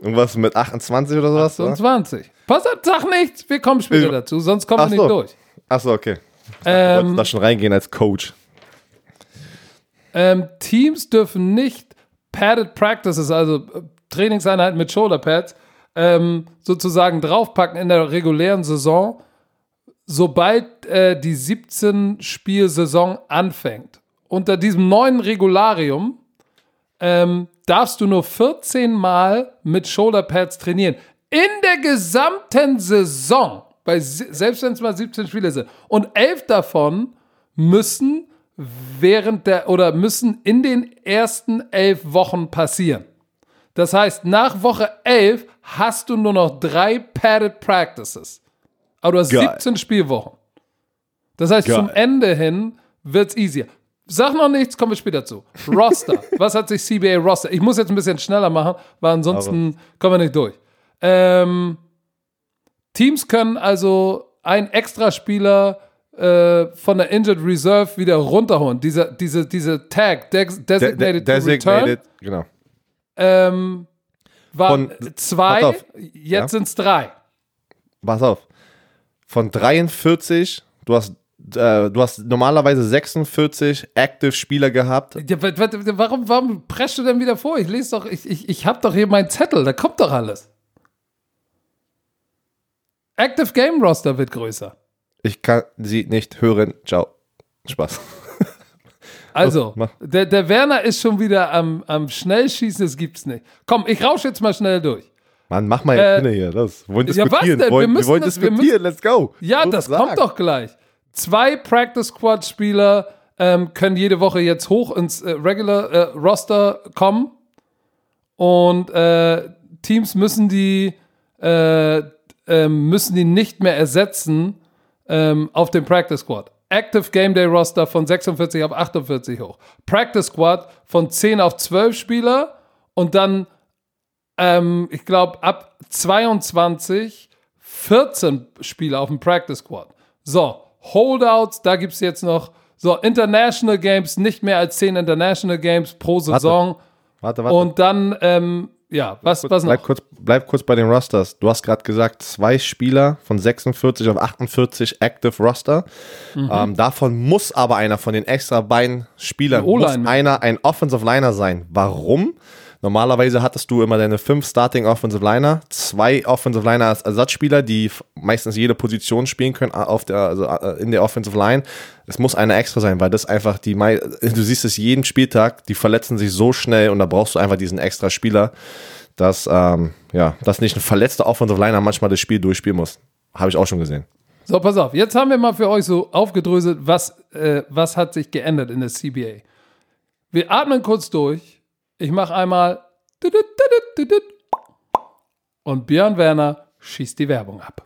Irgendwas mit 28 oder sowas? 28. Oder? Pass auf, sag nichts. Wir kommen später dazu, sonst kommen wir nicht durch. Achso, okay. Ich wollte da schon reingehen als Coach. Teams dürfen nicht Padded Practices, also Trainingseinheiten mit Shoulderpads, sozusagen draufpacken in der regulären Saison, sobald die 17-Spiel-Saison anfängt. Unter diesem neuen Regularium darfst du nur 14 Mal mit Shoulderpads trainieren. In der gesamten Saison, selbst wenn es mal 17 Spiele sind. Und 11 davon müssen müssen in den ersten 11 Wochen passieren. Das heißt, nach Woche 11 hast du nur noch 3 Padded Practices. Aber du hast 17 Spielwochen. Das heißt, zum Ende hin wird's easier. Sag noch nichts, kommen wir später zu. Roster. Was hat sich CBA Roster? Ich muss jetzt ein bisschen schneller machen, weil ansonsten kommen wir nicht durch. Teams können also einen Extraspieler von der Injured Reserve wieder runterholen. Diese Tag, Designated to Return, genau. Waren 2, jetzt sind es 3. Pass auf. Von 43, du hast normalerweise 46 Active Spieler gehabt. Ja, warum preschst du denn wieder vor? Ich lese doch, ich hab doch hier meinen Zettel, da kommt doch alles. Active Game Roster wird größer. Ich kann sie nicht hören. Ciao. Spaß. Also, der Werner ist schon wieder am Schnellschießen, das gibt's nicht. Komm, ich rausche jetzt mal schnell durch. Mann, mach mal jetzt hier. Das. Wir wollen diskutieren. Ja, was denn? Wir müssen diskutieren. Let's go. Ja, das kommt doch gleich. 2 Practice-Squad-Spieler können jede Woche jetzt hoch ins Regular-Roster kommen. Und Teams müssen die nicht mehr ersetzen, auf dem Practice Squad. Active Game Day Roster von 46 auf 48 hoch. Practice Squad von 10 auf 12 Spieler und dann, ich glaube, ab 22 14 Spieler auf dem Practice Squad. So, Holdouts, da gibt es jetzt noch so International Games, nicht mehr als 10 International Games pro Saison. Warte. Und dann, was noch? Bleib kurz bei den Rosters. Du hast gerade gesagt, 2 Spieler von 46 auf 48 Active Roster. Mhm. Davon muss aber einer von den extra beiden Spielern, ein Offensive Liner sein. Warum? Normalerweise hattest du immer deine 5 Starting Offensive Liner, 2 Offensive Liner als Ersatzspieler, die meistens jede Position spielen können in der Offensive Line. Es muss einer extra sein, weil das einfach du siehst es jeden Spieltag, die verletzen sich so schnell und da brauchst du einfach diesen extra Spieler, dass nicht ein verletzter Offensive Liner manchmal das Spiel durchspielen muss. Habe ich auch schon gesehen. So, pass auf. Jetzt haben wir mal für euch so aufgedröselt, was hat sich geändert in der CBA. Wir atmen kurz durch. Ich mache einmal und Björn Werner schießt die Werbung ab.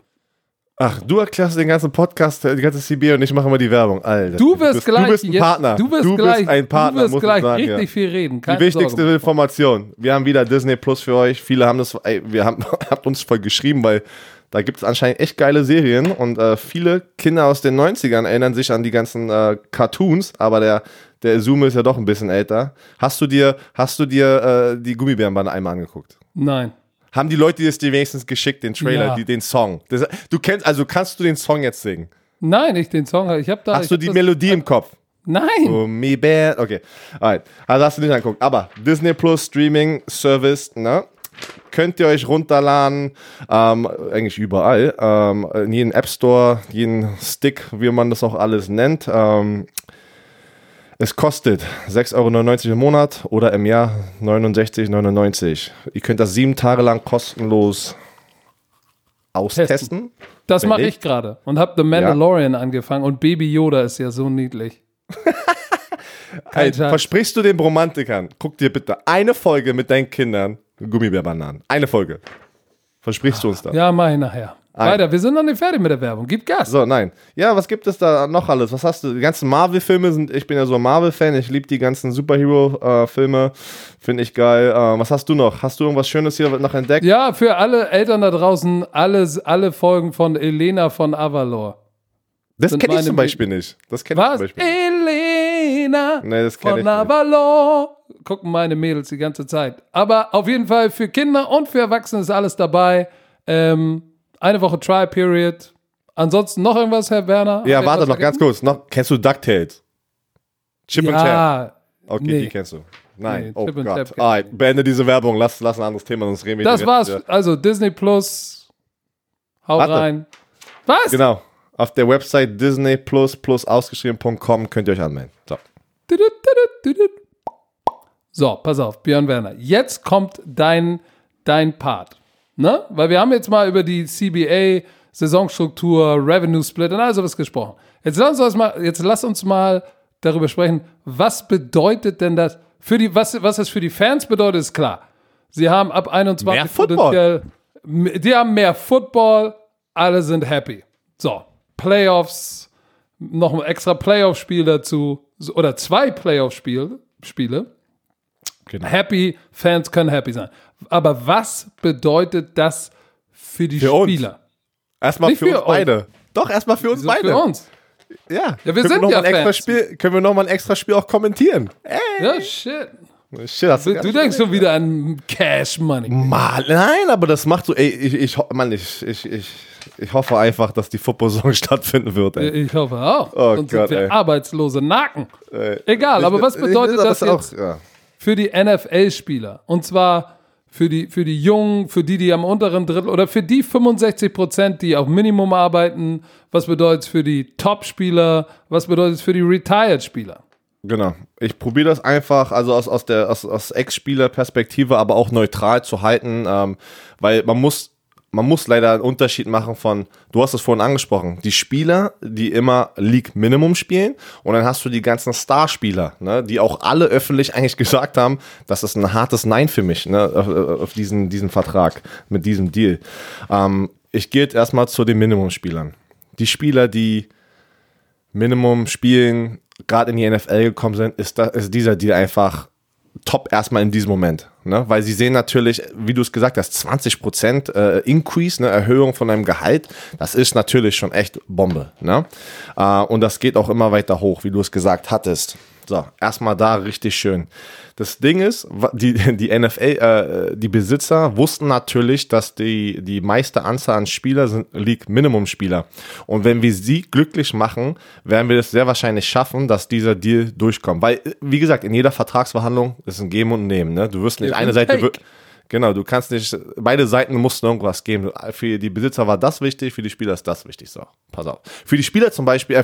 Ach, du erklärst den ganzen Podcast, die ganze CBA und ich mache immer die Werbung. Alter, du bist ein Partner. Du wirst gleich richtig viel reden. Die wichtigste Information. Wir haben wieder Disney Plus für euch. Viele haben uns voll geschrieben, weil Da gibt es anscheinend echt geile Serien und viele Kinder aus den 90ern erinnern sich an die ganzen Cartoons, aber der Izume ist ja doch ein bisschen älter. Hast du dir die Gummibärenbande einmal angeguckt? Nein. Haben die Leute dir das wenigstens geschickt, den Trailer, ja. Den Song? Kannst du den Song jetzt singen? Nein, nicht den Song. Hast du die Melodie im Kopf? Nein. Gummibär, okay. Alright. Also hast du nicht angeguckt. Aber Disney Plus Streaming Service, ne? Könnt ihr euch runterladen, eigentlich überall, in jedem App Store, jeden Stick, wie man das auch alles nennt. Es kostet 6,99 Euro im Monat oder im Jahr 69,99 €. Ihr könnt das 7 Tage lang kostenlos austesten. Das mache ich gerade und habe The Mandalorian angefangen und Baby Yoda ist ja so niedlich. Hey, versprichst du den Bromantikern, guck dir bitte eine Folge mit deinen Kindern Gummibärbananen. Eine Folge. Versprichst du uns das? Ja, mach ich nachher. Weiter, wir sind noch nicht fertig mit der Werbung. Gib Gas. So, nein. Ja, was gibt es da noch alles? Was hast du? Die ganzen Marvel-Filme sind, ich bin ja so ein Marvel-Fan, ich liebe die ganzen Superhero-Filme. Finde ich geil. Was hast du noch? Hast du irgendwas Schönes hier noch entdeckt? Ja, für alle Eltern da draußen, alle Folgen von Elena von Avalor. Das kenne ich zum Beispiel nicht. Das kenne ich zum Beispiel nicht. Elena von Avalor. Gucken meine Mädels die ganze Zeit. Aber auf jeden Fall für Kinder und für Erwachsene ist alles dabei. Eine Woche Trial Period. Ansonsten noch irgendwas, Herr Werner? Ja, warte noch ganz kurz. Kennst du DuckTales? Chip and Chap. Okay, nee. Die kennst du. Nein, oh Gott. Beende diese Werbung. Lass ein anderes Thema, sonst reden wir nicht. Das war's. Also Disney Plus. Hau rein. Was? Genau. Auf der Website disneyplus.com könnt ihr euch anmelden. So, pass auf, Björn Werner. Jetzt kommt dein Part. Ne? Weil wir haben jetzt mal über die CBA, Saisonstruktur, Revenue Split und all sowas gesprochen. Jetzt lass uns mal darüber sprechen, was bedeutet denn das für die, was das für die Fans bedeutet, ist klar. Sie haben ab 21 mehr Football. Die haben mehr Football, alle sind happy. So, Playoffs, noch ein extra Playoff-Spiel dazu oder 2 Playoff-Spiele. Genau. Happy, Fans können happy sein. Aber was bedeutet das für die Spieler? Uns. Erstmal nicht für uns beide. Doch, erstmal für uns beide. Für uns. Ja, wir sind ja Fans. Können wir nochmal ein extra Spiel auch kommentieren? Ey. Ja, shit, du denkst schon wieder an Cash Money. Mal, nein, aber das macht so, ey, ich hoffe einfach, dass die Football-Saison stattfinden wird. Ey. Ich hoffe auch. Oh sonst Gott, sind wir arbeitslose Naken. Ey. Egal, aber was bedeutet das jetzt auch, ja. Für die NFL-Spieler? Und zwar für die Jungen, für die am unteren Drittel oder für die 65%, die auf Minimum arbeiten. Was bedeutet es für die Top-Spieler? Was bedeutet es für die Retired-Spieler? Genau. Ich probiere das einfach, also aus Ex-Spieler-Perspektive, aber auch neutral zu halten, weil man muss leider einen Unterschied machen von, du hast es vorhin angesprochen, die Spieler, die immer League Minimum spielen und dann hast du die ganzen Starspieler, ne, die auch alle öffentlich eigentlich gesagt haben, das ist ein hartes Nein für mich, ne, auf diesen Vertrag, mit diesem Deal. Ich gehe jetzt erstmal zu den Minimum-Spielern. Die Spieler, die Minimum spielen, gerade in die NFL gekommen sind, ist dieser Deal einfach top erstmal in diesem Moment, ne? Weil sie sehen natürlich, wie du es gesagt hast, 20% Increase, ne? Erhöhung von einem Gehalt, das ist natürlich schon echt Bombe, ne? Und das geht auch immer weiter hoch, wie du es gesagt hattest. So, erstmal da richtig schön. Das Ding ist, die NFL, die Besitzer wussten natürlich, dass die meiste Anzahl an Spieler sind League-Minimum-Spieler. Und wenn wir sie glücklich machen, werden wir das sehr wahrscheinlich schaffen, dass dieser Deal durchkommt. Weil, wie gesagt, in jeder Vertragsverhandlung ist ein Geben und Nehmen. Ne? Du wirst nicht eine Seite... Genau, du kannst nicht, beide Seiten mussten irgendwas geben. Für die Besitzer war das wichtig, für die Spieler ist das wichtig. So, pass auf. Für die Spieler zum Beispiel,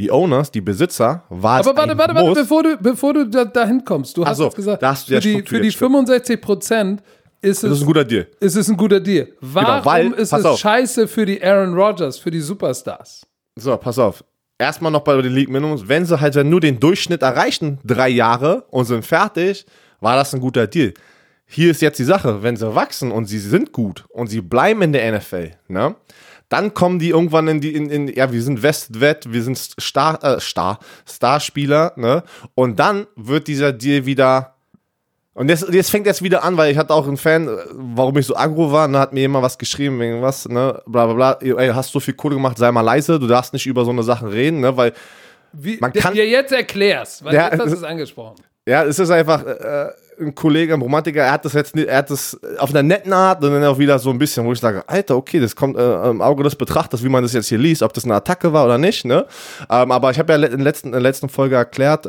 die Owners, die Besitzer, war es ein Muss. Aber warte, bevor du dahin kommst. Du hast jetzt gesagt, für die 65% ist es ein guter Deal. Ist es ein guter Deal. Warum genau, ist es scheiße für die Aaron Rodgers, für die Superstars? So, pass auf. Erstmal noch bei den League Minimums. Wenn sie halt nur den Durchschnitt erreichen, 3 Jahre und sind fertig, war das ein guter Deal. Hier ist jetzt die Sache, wenn sie wachsen und sie sind gut und sie bleiben in der NFL, ne? Dann kommen die irgendwann wir sind Westwett, wir sind Starspieler, ne? Und dann wird dieser Deal wieder Und jetzt fängt es wieder an, weil ich hatte auch einen Fan, warum ich so aggro war, ne, hat mir immer was geschrieben, wegen was, ne, bla bla bla, ey, hast so viel Kohle gemacht, sei mal leise, du darfst nicht über so eine Sachen reden, ne, weil man kann... Wie du dir jetzt erklärst, weil jetzt hast du es angesprochen. Ja, es ist einfach ein Kollege, ein Romantiker, er hat das auf einer netten Art und dann auch wieder so ein bisschen, wo ich sage, Alter, okay, das kommt im Auge des Betrachters, wie man das jetzt hier liest, ob das eine Attacke war oder nicht, ne, aber ich habe ja in der letzten Folge erklärt,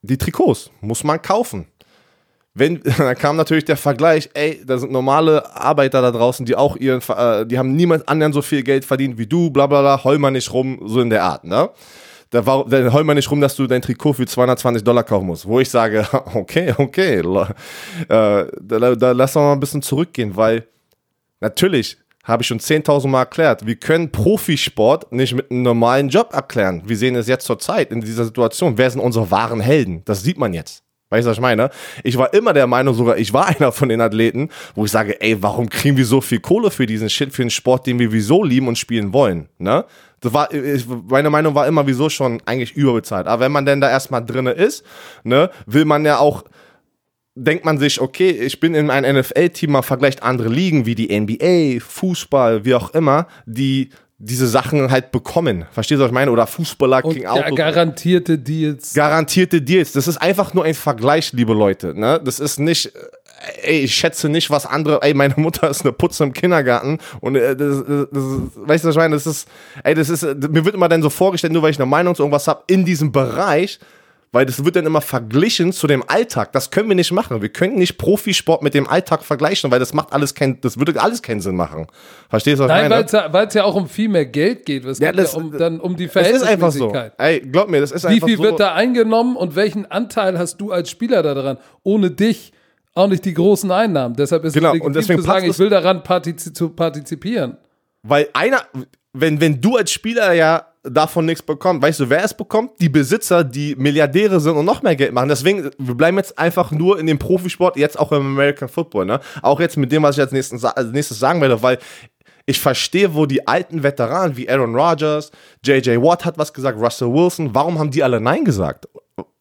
die Trikots muss man kaufen. Da kam natürlich der Vergleich, ey, da sind normale Arbeiter da draußen, die auch die haben niemand anderen so viel Geld verdient wie du, bla bla bla, heul mal nicht rum, so in der Art, ne? Da heul mal nicht rum, dass du dein Trikot für $220 kaufen musst, wo ich sage, okay, da lass doch mal ein bisschen zurückgehen, weil natürlich, habe ich schon 10.000 Mal erklärt, wir können Profisport nicht mit einem normalen Job erklären. Wir sehen es jetzt zur Zeit in dieser Situation, wer sind unsere wahren Helden? Das sieht man jetzt. Weißt du, was ich meine? Ich war immer der Meinung, sogar ich war einer von den Athleten, wo ich sage, ey, warum kriegen wir so viel Kohle für diesen Shit, für den Sport, den wir wieso lieben und spielen wollen, ne? Meine Meinung war immer, wieso schon eigentlich überbezahlt. Aber wenn man denn da erstmal drinne ist, ne, will man ja auch, denkt man sich, okay, ich bin in einem NFL-Team, man vergleicht andere Ligen wie die NBA, Fußball, wie auch immer, die diese Sachen halt bekommen. Verstehst du, was ich meine? Oder Fußballer kriegen Autos. Garantierte Deals. Garantierte Deals. Das ist einfach nur ein Vergleich, liebe Leute. Ne? Das ist nicht, ey, ich schätze nicht, was andere, ey, meine Mutter ist eine Putze im Kindergarten und das weißt du, was ich meine? Mir wird immer dann so vorgestellt, nur weil ich eine Meinung zu irgendwas habe, in diesem Bereich, weil das wird dann immer verglichen zu dem Alltag. Das können wir nicht machen. Wir können nicht Profisport mit dem Alltag vergleichen, weil das würde alles keinen Sinn machen. Verstehst du, was ich meine? Nein, weil es ja auch um viel mehr Geld geht. Es geht ja um die Verhältnismäßigkeit. Das ist einfach so. Ey, glaub mir, das ist einfach so. Wie viel wird da eingenommen und welchen Anteil hast du als Spieler daran? Ohne dich auch nicht die großen Einnahmen. Deshalb ist es legitim zu sagen, ich will daran partizipieren. Weil wenn du als Spieler ja davon nichts bekommt. Weißt du, wer es bekommt? Die Besitzer, die Milliardäre sind und noch mehr Geld machen. Deswegen, wir bleiben jetzt einfach nur in dem Profisport, jetzt auch im American Football, ne? Auch jetzt mit dem, was ich als nächstes sagen werde, weil ich verstehe, wo die alten Veteranen wie Aaron Rodgers, J.J. Watt hat was gesagt, Russell Wilson, warum haben die alle Nein gesagt?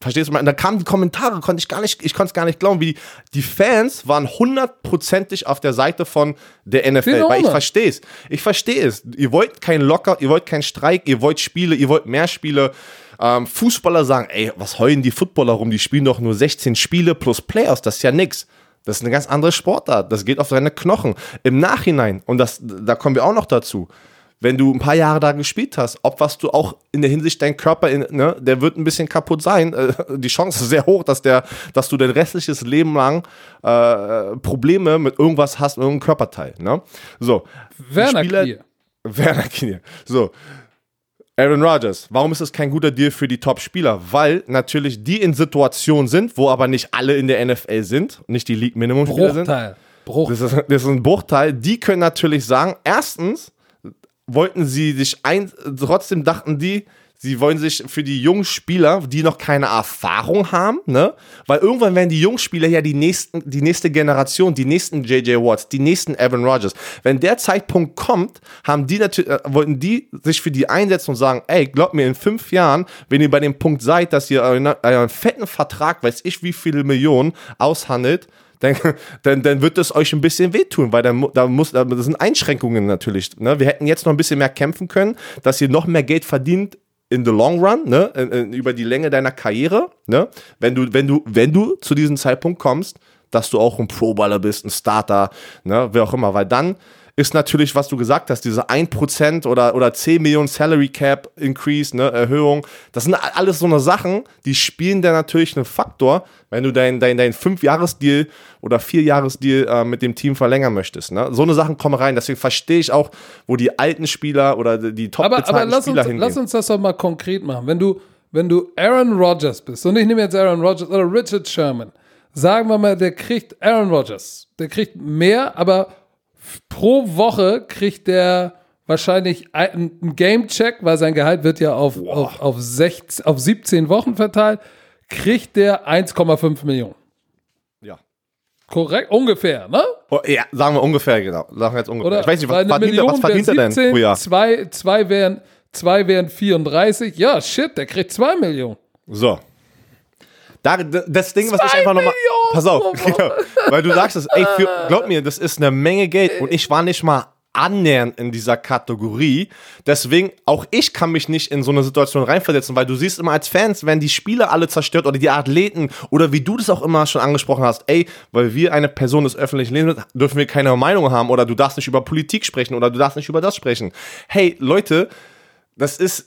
Verstehst du? Und da kamen die Kommentare, ich konnte es gar nicht glauben, wie die Fans waren 100%ig auf der Seite von der NFL, genau, weil ich verstehe es, ihr wollt keinen Lockout, ihr wollt keinen Streik, ihr wollt Spiele, ihr wollt mehr Spiele, Fußballer sagen, ey, was heulen die Footballer rum, die spielen doch nur 16 Spiele plus Playoffs, das ist ja nix. Das ist eine ganz andere Sportart, das geht auf seine Knochen, im Nachhinein, und da kommen wir auch noch dazu. Wenn du ein paar Jahre da gespielt hast, opferst du auch in der Hinsicht dein Körper, der wird ein bisschen kaputt sein. Die Chance ist sehr hoch, dass du dein restliches Leben lang Probleme mit irgendwas hast, irgendeinem Körperteil. Ne? So. Werner Knie. So. Aaron Rodgers, warum ist das kein guter Deal für die Top-Spieler? Weil natürlich die in Situationen sind, wo aber nicht alle in der NFL sind, nicht die League-Minimum-Spieler sind. Das ist ein Bruchteil. Die können natürlich sagen, erstens, wollten sie sich trotzdem dachten die, sie wollen sich für die jungen Spieler, die noch keine Erfahrung haben, ne, weil irgendwann werden die jungen Spieler ja die nächste Generation, die nächsten J.J. Watts, die nächsten Evan Rodgers. Wenn der Zeitpunkt kommt, wollten die sich für die einsetzen und sagen, ey, glaubt mir, in 5 Jahren, wenn ihr bei dem Punkt seid, dass ihr euren fetten Vertrag, weiß ich wie viele Millionen, aushandelt, dann wird es euch ein bisschen wehtun, weil das sind Einschränkungen natürlich. Ne? Wir hätten jetzt noch ein bisschen mehr kämpfen können, dass ihr noch mehr Geld verdient in the long run, ne? Über die Länge deiner Karriere, ne? Wenn du zu diesem Zeitpunkt kommst, dass du auch ein Pro-Baller bist, ein Starter, ne? Wer auch immer, weil dann ist natürlich, was du gesagt hast, diese 1% oder 10 Millionen Salary Cap Increase, ne, Erhöhung, das sind alles so eine Sachen, die spielen da natürlich einen Faktor, wenn du dein 5-Jahres-Deal oder 4-Jahres-Deal mit dem Team verlängern möchtest. Ne? So eine Sachen kommen rein, deswegen verstehe ich auch, wo die alten Spieler oder die top bezahlten Spieler hingehen. Aber lass uns das doch mal konkret machen. Wenn du Aaron Rodgers bist, und ich nehme jetzt Aaron Rodgers oder Richard Sherman, sagen wir mal, der kriegt mehr, aber pro Woche kriegt der wahrscheinlich einen Game-Check, weil sein Gehalt wird ja auf 17 Wochen verteilt, kriegt der 1,5 Millionen. Ja. Korrekt? Ungefähr, ne? Oh, ja, sagen wir ungefähr, genau. Sagen wir jetzt ungefähr. Oder ich weiß nicht, was verdient er denn pro Jahr? Zwei wären 34. Ja, shit, der kriegt 2 Millionen. So. Das Ding, was ich einfach nochmal... 2 Millionen! Pass auf, genau, weil du sagst es, ey, glaub mir, das ist eine Menge Geld und ich war nicht mal annähernd in dieser Kategorie, deswegen auch ich kann mich nicht in so eine Situation reinversetzen, weil du siehst immer als Fans, wenn die Spieler alle zerstört oder die Athleten oder wie du das auch immer schon angesprochen hast, ey, weil wir eine Person des öffentlichen Lebens sind, dürfen wir keine Meinung haben oder du darfst nicht über Politik sprechen oder du darfst nicht über das sprechen. Hey, Leute, das ist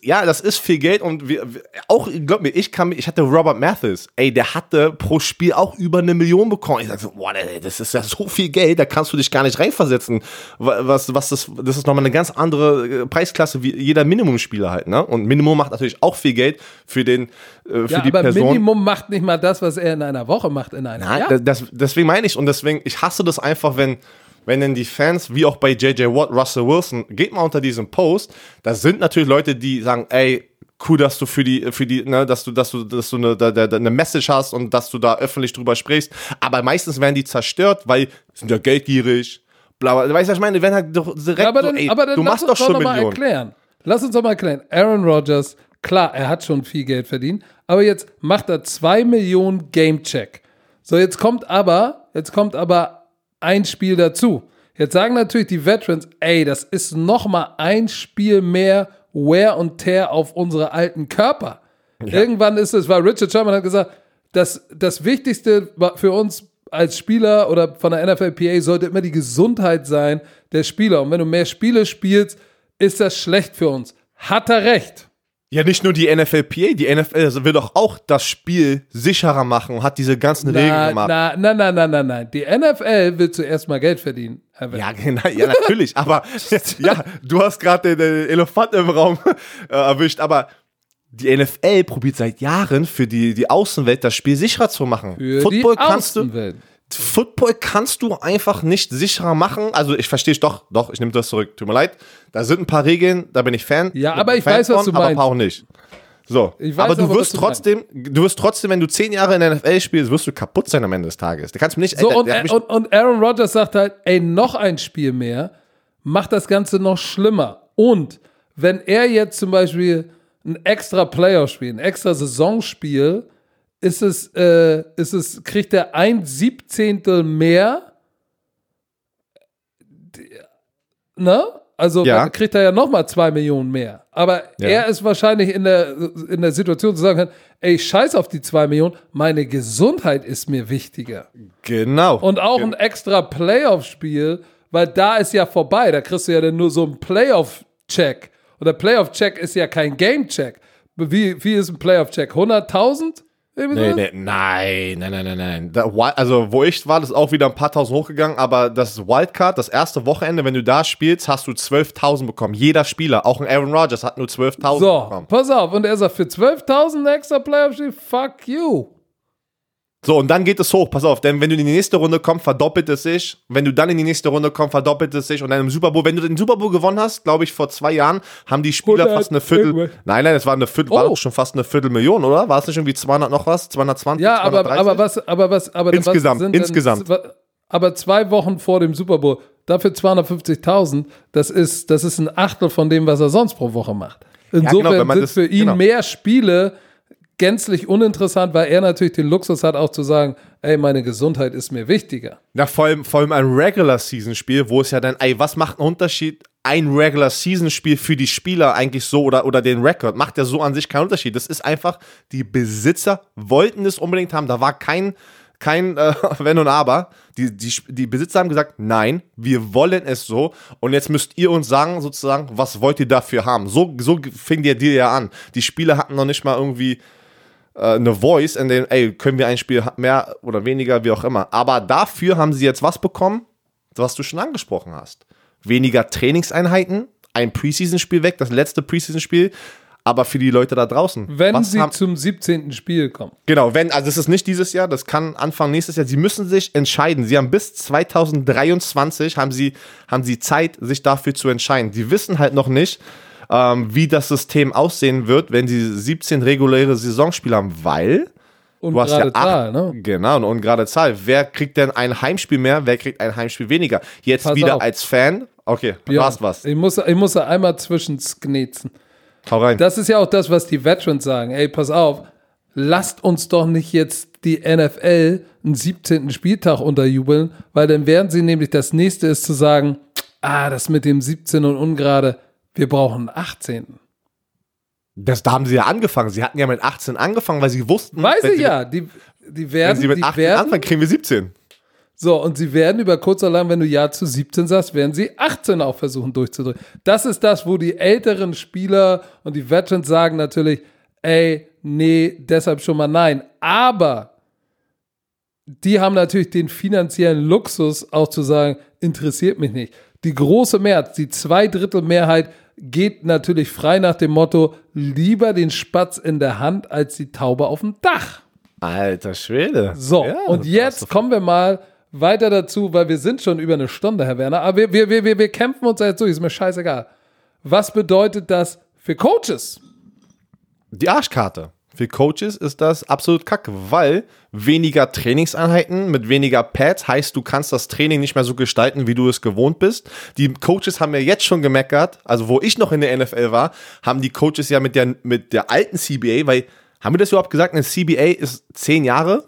viel Geld und wir auch, glaub mir, ich hatte Robert Mathis, ey, der hatte pro Spiel auch über 1 Million bekommen. Ich sag so, boah, das ist ja so viel Geld, da kannst du dich gar nicht reinversetzen. Das ist nochmal eine ganz andere Preisklasse wie jeder Minimumspieler halt, ne? Und Minimum macht natürlich auch viel Geld für die Person. Ja, aber Minimum macht nicht mal das, was er in einer Woche macht, in einem Jahr. Deswegen meine ich, und deswegen, ich hasse das einfach, wenn denn die Fans, wie auch bei J.J. Watt, Russell Wilson, geht mal unter diesem Post, da sind natürlich Leute, die sagen, ey, cool, dass du dass du eine Message hast und dass du da öffentlich drüber sprichst, aber meistens werden die zerstört, weil sind ja geldgierig, bla, bla, weißt du, was ich meine, die werden halt doch direkt du machst doch schon Millionen. Lass uns doch mal erklären, Aaron Rodgers, klar, er hat schon viel Geld verdient, aber jetzt macht er 2 Millionen Gamecheck. So, jetzt kommt aber ein Spiel dazu. Jetzt sagen natürlich die Veterans, ey, das ist nochmal ein Spiel mehr Wear und Tear auf unsere alten Körper. Ja. Irgendwann war Richard Sherman, hat gesagt, dass das Wichtigste für uns als Spieler oder von der NFLPA sollte immer die Gesundheit sein der Spieler. Und wenn du mehr Spiele spielst, ist das schlecht für uns. Hat er recht. Ja, nicht nur die NFLPA, die NFL will doch auch das Spiel sicherer machen und hat diese ganzen Regeln gemacht. Nein. Die NFL will zuerst mal Geld verdienen. Ja, genau, ja, natürlich, aber ja, du hast gerade den Elefant im Raum erwischt, aber die NFL probiert seit Jahren für die Außenwelt das Spiel sicherer zu machen. Für Football die Außenwelt. Football kannst du einfach nicht sicherer machen. Also ich verstehe es doch, ich nehme das zurück. Tut mir leid. Da sind ein paar Regeln, da bin ich Fan. Ja, aber ich weiß, was du meinst. Aber auch nicht. So, aber du wirst trotzdem, wenn du 10 Jahre in der NFL spielst, wirst du kaputt sein am Ende des Tages. Da kannst du nicht. So, und Aaron Rodgers sagt halt, ey, noch ein Spiel mehr, macht das Ganze noch schlimmer. Und wenn er jetzt zum Beispiel ein extra Playoff-Spiel, ein extra Saisonspiel, kriegt er 1/17 mehr, ne? Also ja. Kriegt er ja nochmal 2 Millionen mehr. Aber ja, er ist wahrscheinlich in der Situation zu sagen, ey, scheiß auf die 2 Millionen, meine Gesundheit ist mir wichtiger. Genau. Und auch ein extra Playoff-Spiel, weil da ist ja vorbei, da kriegst du ja dann nur so einen Playoff-Check. Und der Playoff-Check ist ja kein Game-Check. Wie ist ein Playoff-Check? 100.000? Nein. Also wo ich war, das ist auch wieder ein paar Tausend hochgegangen, aber das Wildcard, das erste Wochenende, wenn du da spielst, hast du 12.000 bekommen. Jeder Spieler, auch ein Aaron Rodgers hat nur 12.000 bekommen. So, pass auf, und er sagt, für 12.000 extra Playoff-Spiel, fuck you. So, und dann geht es hoch, pass auf, denn wenn du in die nächste Runde kommst, verdoppelt es sich. Wenn du dann in die nächste Runde kommst, verdoppelt es sich. Und dann im Super Bowl, wenn du den Super Bowl gewonnen hast, glaube ich, vor 2 Jahren, haben die Spieler fast eine Viertel... Nein, es war eine Viertel, war doch schon fast eine 1/4 Million, oder? War es nicht irgendwie 200 noch was? 220, ja, 230? Ja, aber insgesamt. Aber 2 Wochen vor dem Super Bowl, dafür 250.000, das ist ein Achtel von dem, was er sonst pro Woche macht. Insofern ja, genau, sind für ihn mehr Spiele gänzlich uninteressant, weil er natürlich den Luxus hat, auch zu sagen, ey, meine Gesundheit ist mir wichtiger. Na, vor allem ein Regular-Season-Spiel, wo es ja dann, ey, was macht einen Unterschied? Ein Regular-Season-Spiel für die Spieler eigentlich so oder den Rekord, macht ja so an sich keinen Unterschied. Das ist einfach, die Besitzer wollten es unbedingt haben. Da war kein Wenn und Aber. Die Besitzer haben gesagt, nein, wir wollen es so und jetzt müsst ihr uns sagen, sozusagen, was wollt ihr dafür haben? So fing der Deal ja an. Die Spieler hatten noch nicht mal irgendwie eine Voice, in dem, ey, können wir ein Spiel mehr oder weniger, wie auch immer. Aber dafür haben sie jetzt was bekommen, was du schon angesprochen hast. Weniger Trainingseinheiten, ein Preseason-Spiel weg, das letzte Preseason-Spiel, aber für die Leute da draußen. Wenn sie zum 17. Spiel kommen. Genau, also es ist nicht dieses Jahr, das kann Anfang nächstes Jahr. Sie müssen sich entscheiden. Sie haben bis 2023 haben sie Zeit, sich dafür zu entscheiden. Sie wissen halt noch nicht, wie das System aussehen wird, wenn sie 17 reguläre Saisonspiele haben, weil ungerade Zahl, ne? Genau, eine ungerade Zahl. Wer kriegt denn ein Heimspiel mehr, wer kriegt ein Heimspiel weniger? Jetzt pass wieder auf. Als Fan, okay, du hast was. Ich muss da einmal zwischensknetzen. Hau rein. Das ist ja auch das, was die Veterans sagen. Ey, pass auf, lasst uns doch nicht jetzt die NFL einen 17. Spieltag unterjubeln, weil dann werden sie nämlich, das nächste ist zu sagen, das mit dem 17. und ungerade, wir brauchen einen 18. Da haben sie ja angefangen. Sie hatten ja mit 18 angefangen, weil sie wussten, wenn sie mit 18 anfangen, kriegen wir 17. So, und sie werden über kurz oder lang, wenn du Ja zu 17 sagst, werden sie 18 auch versuchen durchzudrücken. Das ist das, wo die älteren Spieler und die Veterans sagen natürlich, deshalb schon mal nein. Aber die haben natürlich den finanziellen Luxus, auch zu sagen, interessiert mich nicht. Die große Mehrheit, die 2/3 Mehrheit geht natürlich frei nach dem Motto, lieber den Spatz in der Hand als die Taube auf dem Dach. Alter Schwede. So, ja, und jetzt kommen wir mal weiter dazu, weil wir sind schon über eine Stunde, Herr Werner, aber wir kämpfen uns jetzt durch, ist mir scheißegal. Was bedeutet das für Coaches? Die Arschkarte. Für Coaches ist das absolut kacke, weil weniger Trainingseinheiten mit weniger Pads heißt, du kannst das Training nicht mehr so gestalten, wie du es gewohnt bist. Die Coaches haben ja jetzt schon gemeckert, also wo ich noch in der NFL war, haben die Coaches ja mit der alten CBA, weil, haben wir das überhaupt gesagt, eine CBA ist 10 Jahre?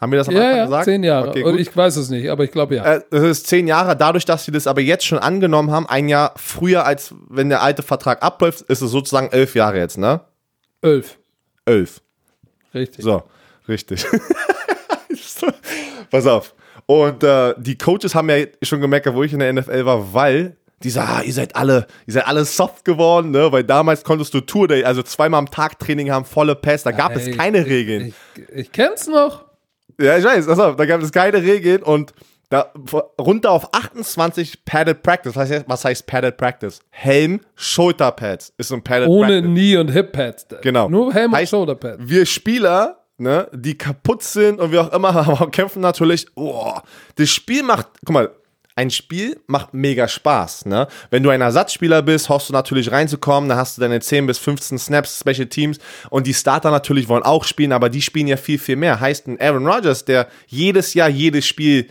Haben wir das am Anfang gesagt? Ja, 10 Jahre. Okay, und ich weiß es nicht, aber ich glaube ja. Das ist 10 Jahre. Dadurch, dass sie das aber jetzt schon angenommen haben, ein Jahr früher, als wenn der alte Vertrag abläuft, ist es sozusagen 11 Jahre jetzt, ne? 11. Richtig. So, richtig. Pass auf. Und die Coaches haben ja schon gemerkt, wo ich in der NFL war, weil die sagen, ihr seid alle soft geworden, ne? Weil damals konntest du Tour-Day, also zweimal am Tag Training haben, volle Pässe, da gab es keine Regeln. Ich kenn's noch. Ja, ich weiß, pass auf, da gab es keine Regeln und da, runter auf 28 Padded Practice. Was heißt Padded Practice? Helm, Schulterpads ist ein Padded Practice. Ohne Knie- und Hip-Pads. Genau. Nur Helm und Schulterpads. Wir Spieler, ne, die kaputt sind und wie auch immer, kämpfen natürlich. Oh, das Spiel macht, guck mal, ein Spiel macht mega Spaß, ne? Wenn du ein Ersatzspieler bist, hoffst du natürlich reinzukommen, dann hast du deine 10 bis 15 Snaps, Special Teams und die Starter natürlich wollen auch spielen, aber die spielen ja viel, viel mehr. Heißt, ein Aaron Rodgers, der jedes Jahr, jedes Spiel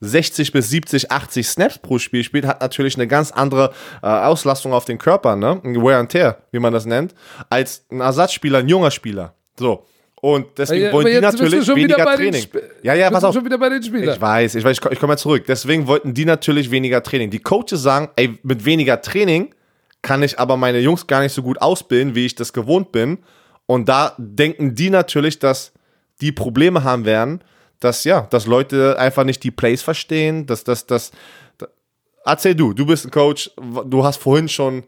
60 bis 70, 80 Snaps pro Spiel spielt, hat natürlich eine ganz andere Auslastung auf den Körper, ne? Ein Wear and Tear, wie man das nennt, als ein Ersatzspieler, ein junger Spieler. So. Und deswegen wollen die natürlich weniger Training. Ja, pass auf. Schon wieder bei den Spielern. Ich weiß, ich komme mal zurück. Deswegen wollten die natürlich weniger Training. Die Coaches sagen, ey, mit weniger Training kann ich aber meine Jungs gar nicht so gut ausbilden, wie ich das gewohnt bin. Und da denken die natürlich, dass die Probleme haben werden, dass Leute einfach nicht die Plays verstehen, erzähl du bist ein Coach, du hast vorhin schon,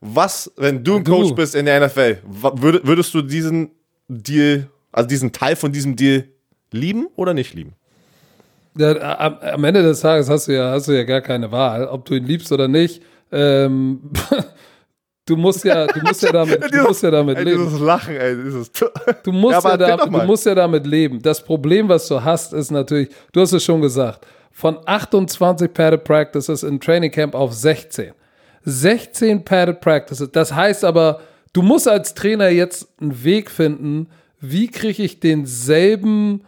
wenn du ein Coach bist in der NFL, würdest du diesen Deal, also diesen Teil von diesem Deal lieben oder nicht lieben? Ja, am Ende des Tages hast du ja gar keine Wahl, ob du ihn liebst oder nicht. Du musst ja damit leben. Dieses Lachen, ey. Du musst ja damit leben. Das Problem, was du hast, ist natürlich, du hast es schon gesagt, von 28 Padded Practices im Training Camp auf 16. 16 Padded Practices. Das heißt aber, du musst als Trainer jetzt einen Weg finden, wie kriege ich denselben,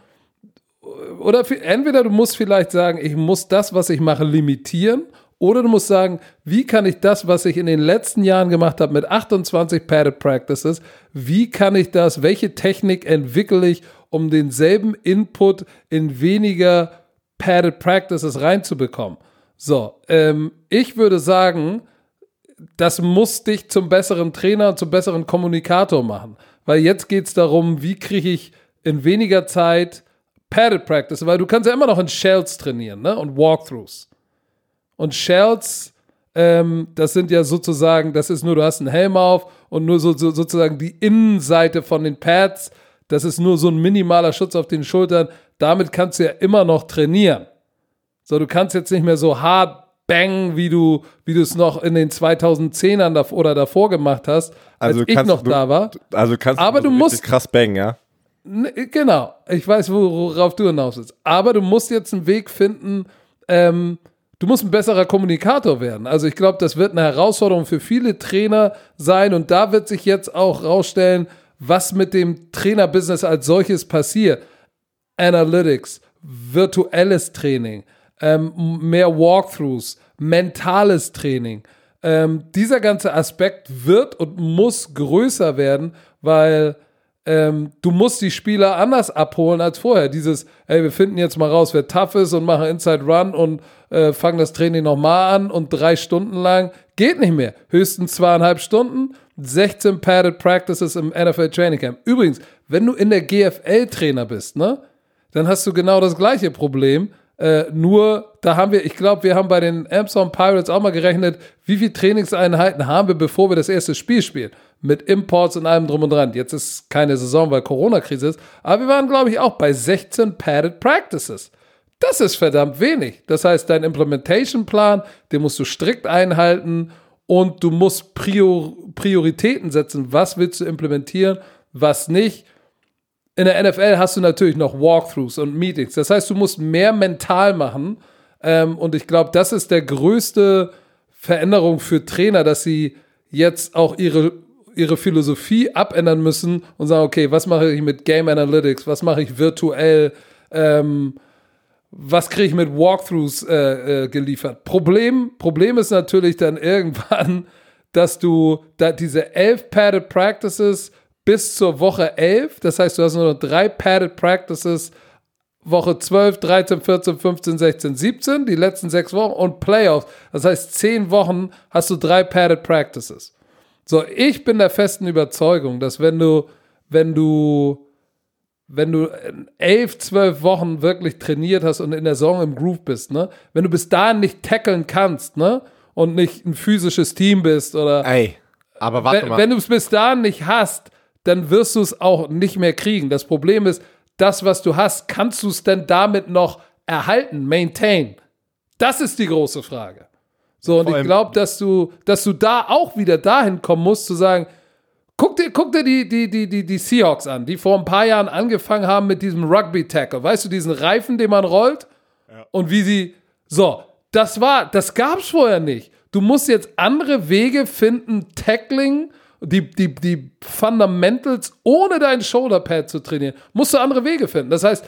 oder entweder du musst vielleicht sagen, ich muss das, was ich mache, limitieren, oder du musst sagen, wie kann ich das, was ich in den letzten Jahren gemacht habe mit 28 Padded Practices, wie kann ich das, welche Technik entwickle ich, um denselben Input in weniger Padded Practices reinzubekommen? So, ich würde sagen, das muss dich zum besseren Trainer und zum besseren Kommunikator machen. Weil jetzt geht es darum, wie kriege ich in weniger Zeit Padded Practice, weil du kannst ja immer noch in Shells trainieren, ne? Und Walkthroughs. Und Shells, das sind ja sozusagen, das ist nur, du hast einen Helm auf und nur sozusagen die Innenseite von den Pads, das ist nur so ein minimaler Schutz auf den Schultern, damit kannst du ja immer noch trainieren. So, du kannst jetzt nicht mehr so hart bang, wie du es noch in den 2010ern oder davor gemacht hast, als also ich noch da war. Also kannst aber du musst krass bang, ja? Genau, ich weiß, worauf du hinaus willst. Aber du musst jetzt einen Weg finden, du musst ein besserer Kommunikator werden. Also ich glaube, das wird eine Herausforderung für viele Trainer sein und da wird sich jetzt auch rausstellen, was mit dem Trainerbusiness als solches passiert. Analytics, virtuelles Training, mehr Walkthroughs, mentales Training. Dieser ganze Aspekt wird und muss größer werden, weil du musst die Spieler anders abholen als vorher. Dieses, ey, wir finden jetzt mal raus, wer tough ist und machen Inside Run und fangen das Training nochmal an und 3 Stunden lang, geht nicht mehr. Höchstens 2,5 Stunden, 16 padded Practices im NFL Training Camp. Übrigens, wenn du in der GFL Trainer bist, ne, dann hast du genau das gleiche Problem. Nur, da haben wir, ich glaube, wir haben bei den Amazon Pirates auch mal gerechnet, wie viele Trainingseinheiten haben wir, bevor wir das erste Spiel spielen. Mit Imports und allem drum und dran. Jetzt ist keine Saison, weil Corona-Krise ist. Aber wir waren, glaube ich, auch bei 16 Padded Practices. Das ist verdammt wenig. Das heißt, dein Implementation-Plan, den musst du strikt einhalten und du musst Prioritäten setzen. Was willst du implementieren, was nicht? In der NFL hast du natürlich noch Walkthroughs und Meetings. Das heißt, du musst mehr mental machen. Und ich glaube, das ist der größte Veränderung für Trainer, dass sie jetzt auch ihre Philosophie abändern müssen und sagen, okay, was mache ich mit Game Analytics? Was mache ich virtuell? Was kriege ich mit Walkthroughs geliefert? Problem ist natürlich dann irgendwann, dass du da diese 11 Padded Practices bis zur Woche 11, das heißt, du hast nur noch 3 Padded Practices, Woche 12, 13, 14, 15, 16, 17, die letzten 6 Wochen und Playoffs. Das heißt, 10 Wochen hast du 3 Padded Practices. So, ich bin der festen Überzeugung, dass wenn du 11, 12 Wochen wirklich trainiert hast und in der Saison im Groove bist, ne, wenn du bis dahin nicht tackeln kannst, ne, und nicht ein physisches Team bist oder... Ey, aber warte mal. Wenn du es bis dahin nicht hast, dann wirst du es auch nicht mehr kriegen. Das Problem ist, das, was du hast, kannst du es denn damit noch erhalten, maintain? Das ist die große Frage. So, und ich glaube, dass du da auch wieder dahin kommen musst, zu sagen, guck dir die Seahawks an, die vor ein paar Jahren angefangen haben mit diesem Rugby-Tackle. Weißt du, diesen Reifen, den man rollt? Ja. Und wie sie, so, das gab's vorher nicht. Du musst jetzt andere Wege finden, Tackling, die Fundamentals ohne dein Shoulderpad zu trainieren, musst du andere Wege finden. Das heißt,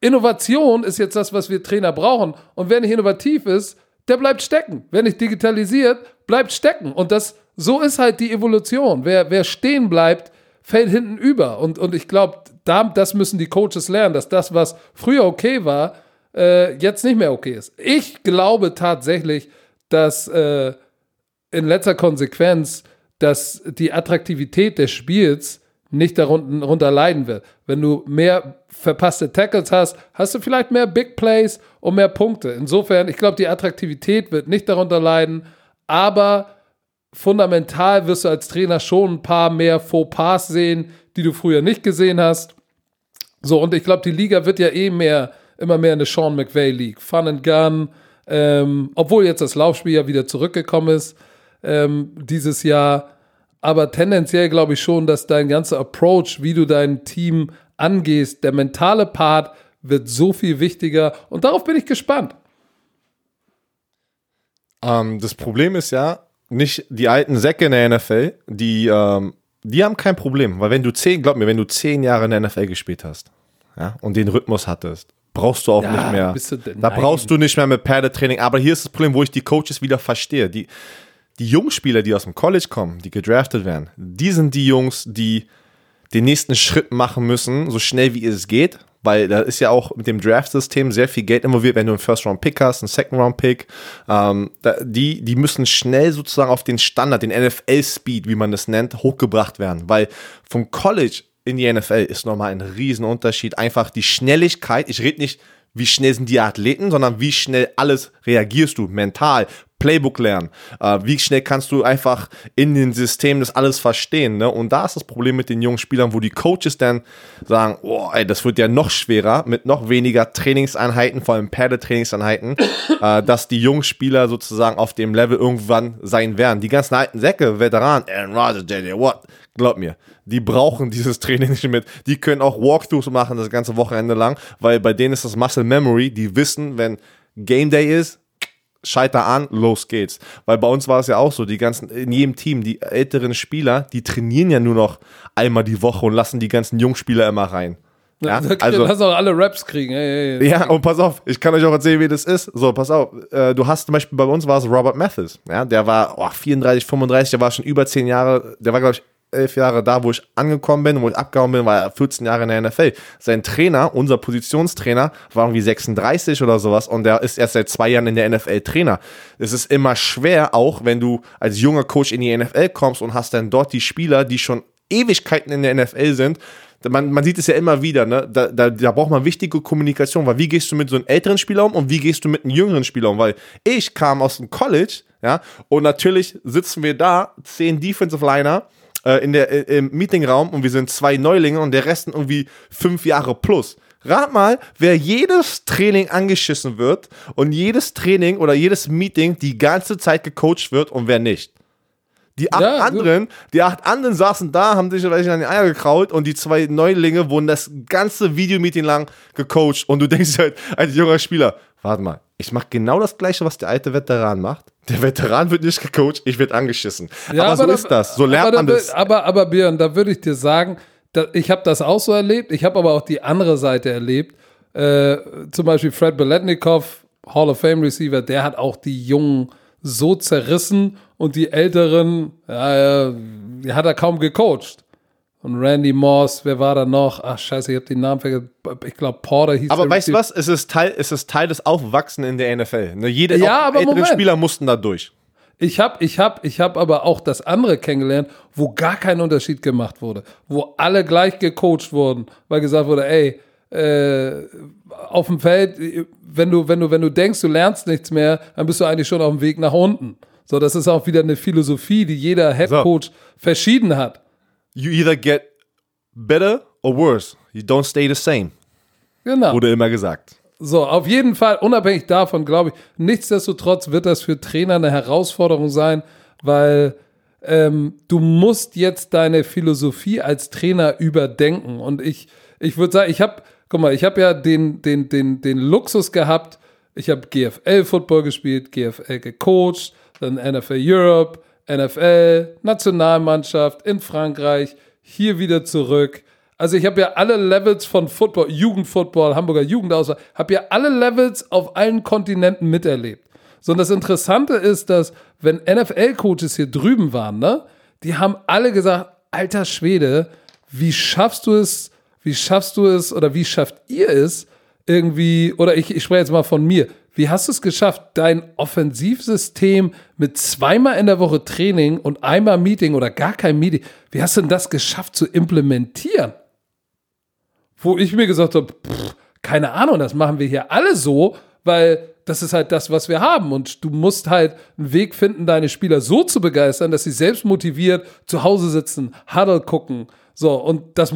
Innovation ist jetzt das, was wir Trainer brauchen. Und wer nicht innovativ ist, der bleibt stecken. Wer nicht digitalisiert, bleibt stecken. Und das, so ist halt die Evolution. Wer stehen bleibt, fällt hinten über. Und ich glaube, das müssen die Coaches lernen, dass das, was früher okay war, jetzt nicht mehr okay ist. Ich glaube tatsächlich, dass in letzter Konsequenz, dass die Attraktivität des Spiels nicht darunter leiden wird. Wenn du mehr verpasste Tackles hast, hast du vielleicht mehr Big Plays und mehr Punkte. Insofern, ich glaube, die Attraktivität wird nicht darunter leiden, aber fundamental wirst du als Trainer schon ein paar mehr Fauxpas sehen, die du früher nicht gesehen hast. So, und ich glaube, die Liga wird ja immer mehr eine Sean McVay League. Fun and Gun, obwohl jetzt das Laufspiel ja wieder zurückgekommen ist dieses Jahr. Aber tendenziell glaube ich schon, dass dein ganzer Approach, wie du dein Team angehst, der mentale Part wird so viel wichtiger. Und darauf bin ich gespannt. Das Problem ist ja, nicht die alten Säcke in der NFL, die haben kein Problem. Weil wenn du 10 Jahre in der NFL gespielt hast, ja, und den Rhythmus hattest, brauchst du auch nicht mehr. Brauchst du nicht mehr mit Padded-Training. Aber hier ist das Problem, wo ich die Coaches wieder verstehe. Die Jungspieler, die aus dem College kommen, die gedraftet werden, die sind die Jungs, die den nächsten Schritt machen müssen, so schnell wie es geht, weil da ist ja auch mit dem Draft-System sehr viel Geld involviert, wenn du einen First-Round-Pick hast, einen Second-Round-Pick, die müssen schnell sozusagen auf den Standard, den NFL-Speed, wie man das nennt, hochgebracht werden, weil vom College in die NFL ist nochmal ein Riesenunterschied, einfach die Schnelligkeit, ich rede nicht, wie schnell sind die Athleten, sondern wie schnell alles reagierst du, mental, Playbook lernen, wie schnell kannst du einfach in den Systemen das alles verstehen, ne? Und da ist das Problem mit den jungen Spielern, wo die Coaches dann sagen, oh, ey, das wird ja noch schwerer, mit noch weniger Trainingseinheiten, vor allem Padded-Trainingseinheiten, dass die jungen Spieler sozusagen auf dem Level irgendwann sein werden. Die ganzen alten Säcke, Veteranen, Aaron Rodgers, J.J. Watt, glaub mir, die brauchen dieses Training nicht mit. Die können auch Walkthroughs machen das ganze Wochenende lang, weil bei denen ist das Muscle Memory, die wissen, wenn Game Day ist, Scheiter an, los geht's. Weil bei uns war es ja auch so, in jedem Team, die älteren Spieler, die trainieren ja nur noch einmal die Woche und lassen die ganzen Jungspieler immer rein. Ja, also lass auch alle Raps kriegen. Hey. Ja, und pass auf, ich kann euch auch erzählen, wie das ist. So, pass auf, du hast zum Beispiel, bei uns war es Robert Mathis. Ja, der war 34, 35, der war schon über 10 Jahre, der war, glaube ich, 11 Jahre da, wo ich angekommen bin und wo ich abgehauen bin, war er 14 Jahre in der NFL. Sein Trainer, unser Positionstrainer, war irgendwie 36 oder sowas und der ist erst seit 2 Jahren in der NFL Trainer. Es ist immer schwer, auch wenn du als junger Coach in die NFL kommst und hast dann dort die Spieler, die schon Ewigkeiten in der NFL sind. Man sieht es ja immer wieder, ne? Da braucht man wichtige Kommunikation, weil wie gehst du mit so einem älteren Spieler um und wie gehst du mit einem jüngeren Spieler um? Weil ich kam aus dem College, ja, und natürlich sitzen wir da, 10 Defensive Liner im Meetingraum und wir sind 2 Neulinge und der Rest sind irgendwie 5 Jahre plus. Rat mal, wer jedes Training angeschissen wird und jedes Training oder jedes Meeting die ganze Zeit gecoacht wird und wer nicht. Die acht anderen saßen da, haben sich an die Eier gekraut und die 2 Neulinge wurden das ganze Videomeeting lang gecoacht und du denkst halt als junger Spieler, warte mal, ich mache genau das Gleiche, was der alte Veteran macht. Der Veteran wird nicht gecoacht, ich werde angeschissen. Ja, aber so ist das, so lernt man das. Aber Björn, da würde ich dir sagen, ich habe das auch so erlebt, ich habe aber auch die andere Seite erlebt. Zum Beispiel Fred Biletnikoff, Hall of Fame Receiver, der hat auch die Jungen so zerrissen und die Älteren, die hat er kaum gecoacht. Und Randy Moss, wer war da noch? Ach scheiße, ich habe den Namen vergessen. Ich glaube, Porter hieß. Aber weißt du was? Es ist Teil des Aufwachsens in der NFL. Ne? Jede älteren Spieler mussten da durch. Ich hab aber auch das andere kennengelernt, wo gar kein Unterschied gemacht wurde. Wo alle gleich gecoacht wurden, weil gesagt wurde, ey, auf dem Feld, wenn du denkst, du lernst nichts mehr, dann bist du eigentlich schon auf dem Weg nach unten. So, das ist auch wieder eine Philosophie, die jeder Headcoach verschieden hat. You either get better or worse. You don't stay the same. Genau. Wurde immer gesagt. So, auf jeden Fall, unabhängig davon, glaube ich, nichtsdestotrotz wird das für Trainer eine Herausforderung sein, weil du musst jetzt deine Philosophie als Trainer überdenken. Und ich würde sagen, ich habe ja den Luxus gehabt, ich habe GFL-Football gespielt, GFL gecoacht, dann NFL Europe, NFL, Nationalmannschaft in Frankreich, hier wieder zurück. Also ich habe ja alle Levels von Football, Jugendfootball, Hamburger Jugendauswahl, habe ja alle Levels auf allen Kontinenten miterlebt. So, und das Interessante ist, dass wenn NFL-Coaches hier drüben waren, ne, die haben alle gesagt, alter Schwede, wie schafft ihr es irgendwie, oder ich spreche jetzt mal von mir, wie hast du es geschafft, dein Offensivsystem mit 2-mal in der Woche Training und 1-mal Meeting oder gar kein Meeting, wie hast du denn das geschafft zu implementieren? Wo ich mir gesagt habe, keine Ahnung, das machen wir hier alle so, weil das ist halt das, was wir haben. Und du musst halt einen Weg finden, deine Spieler so zu begeistern, dass sie selbst motiviert zu Hause sitzen, Huddle gucken. So, und das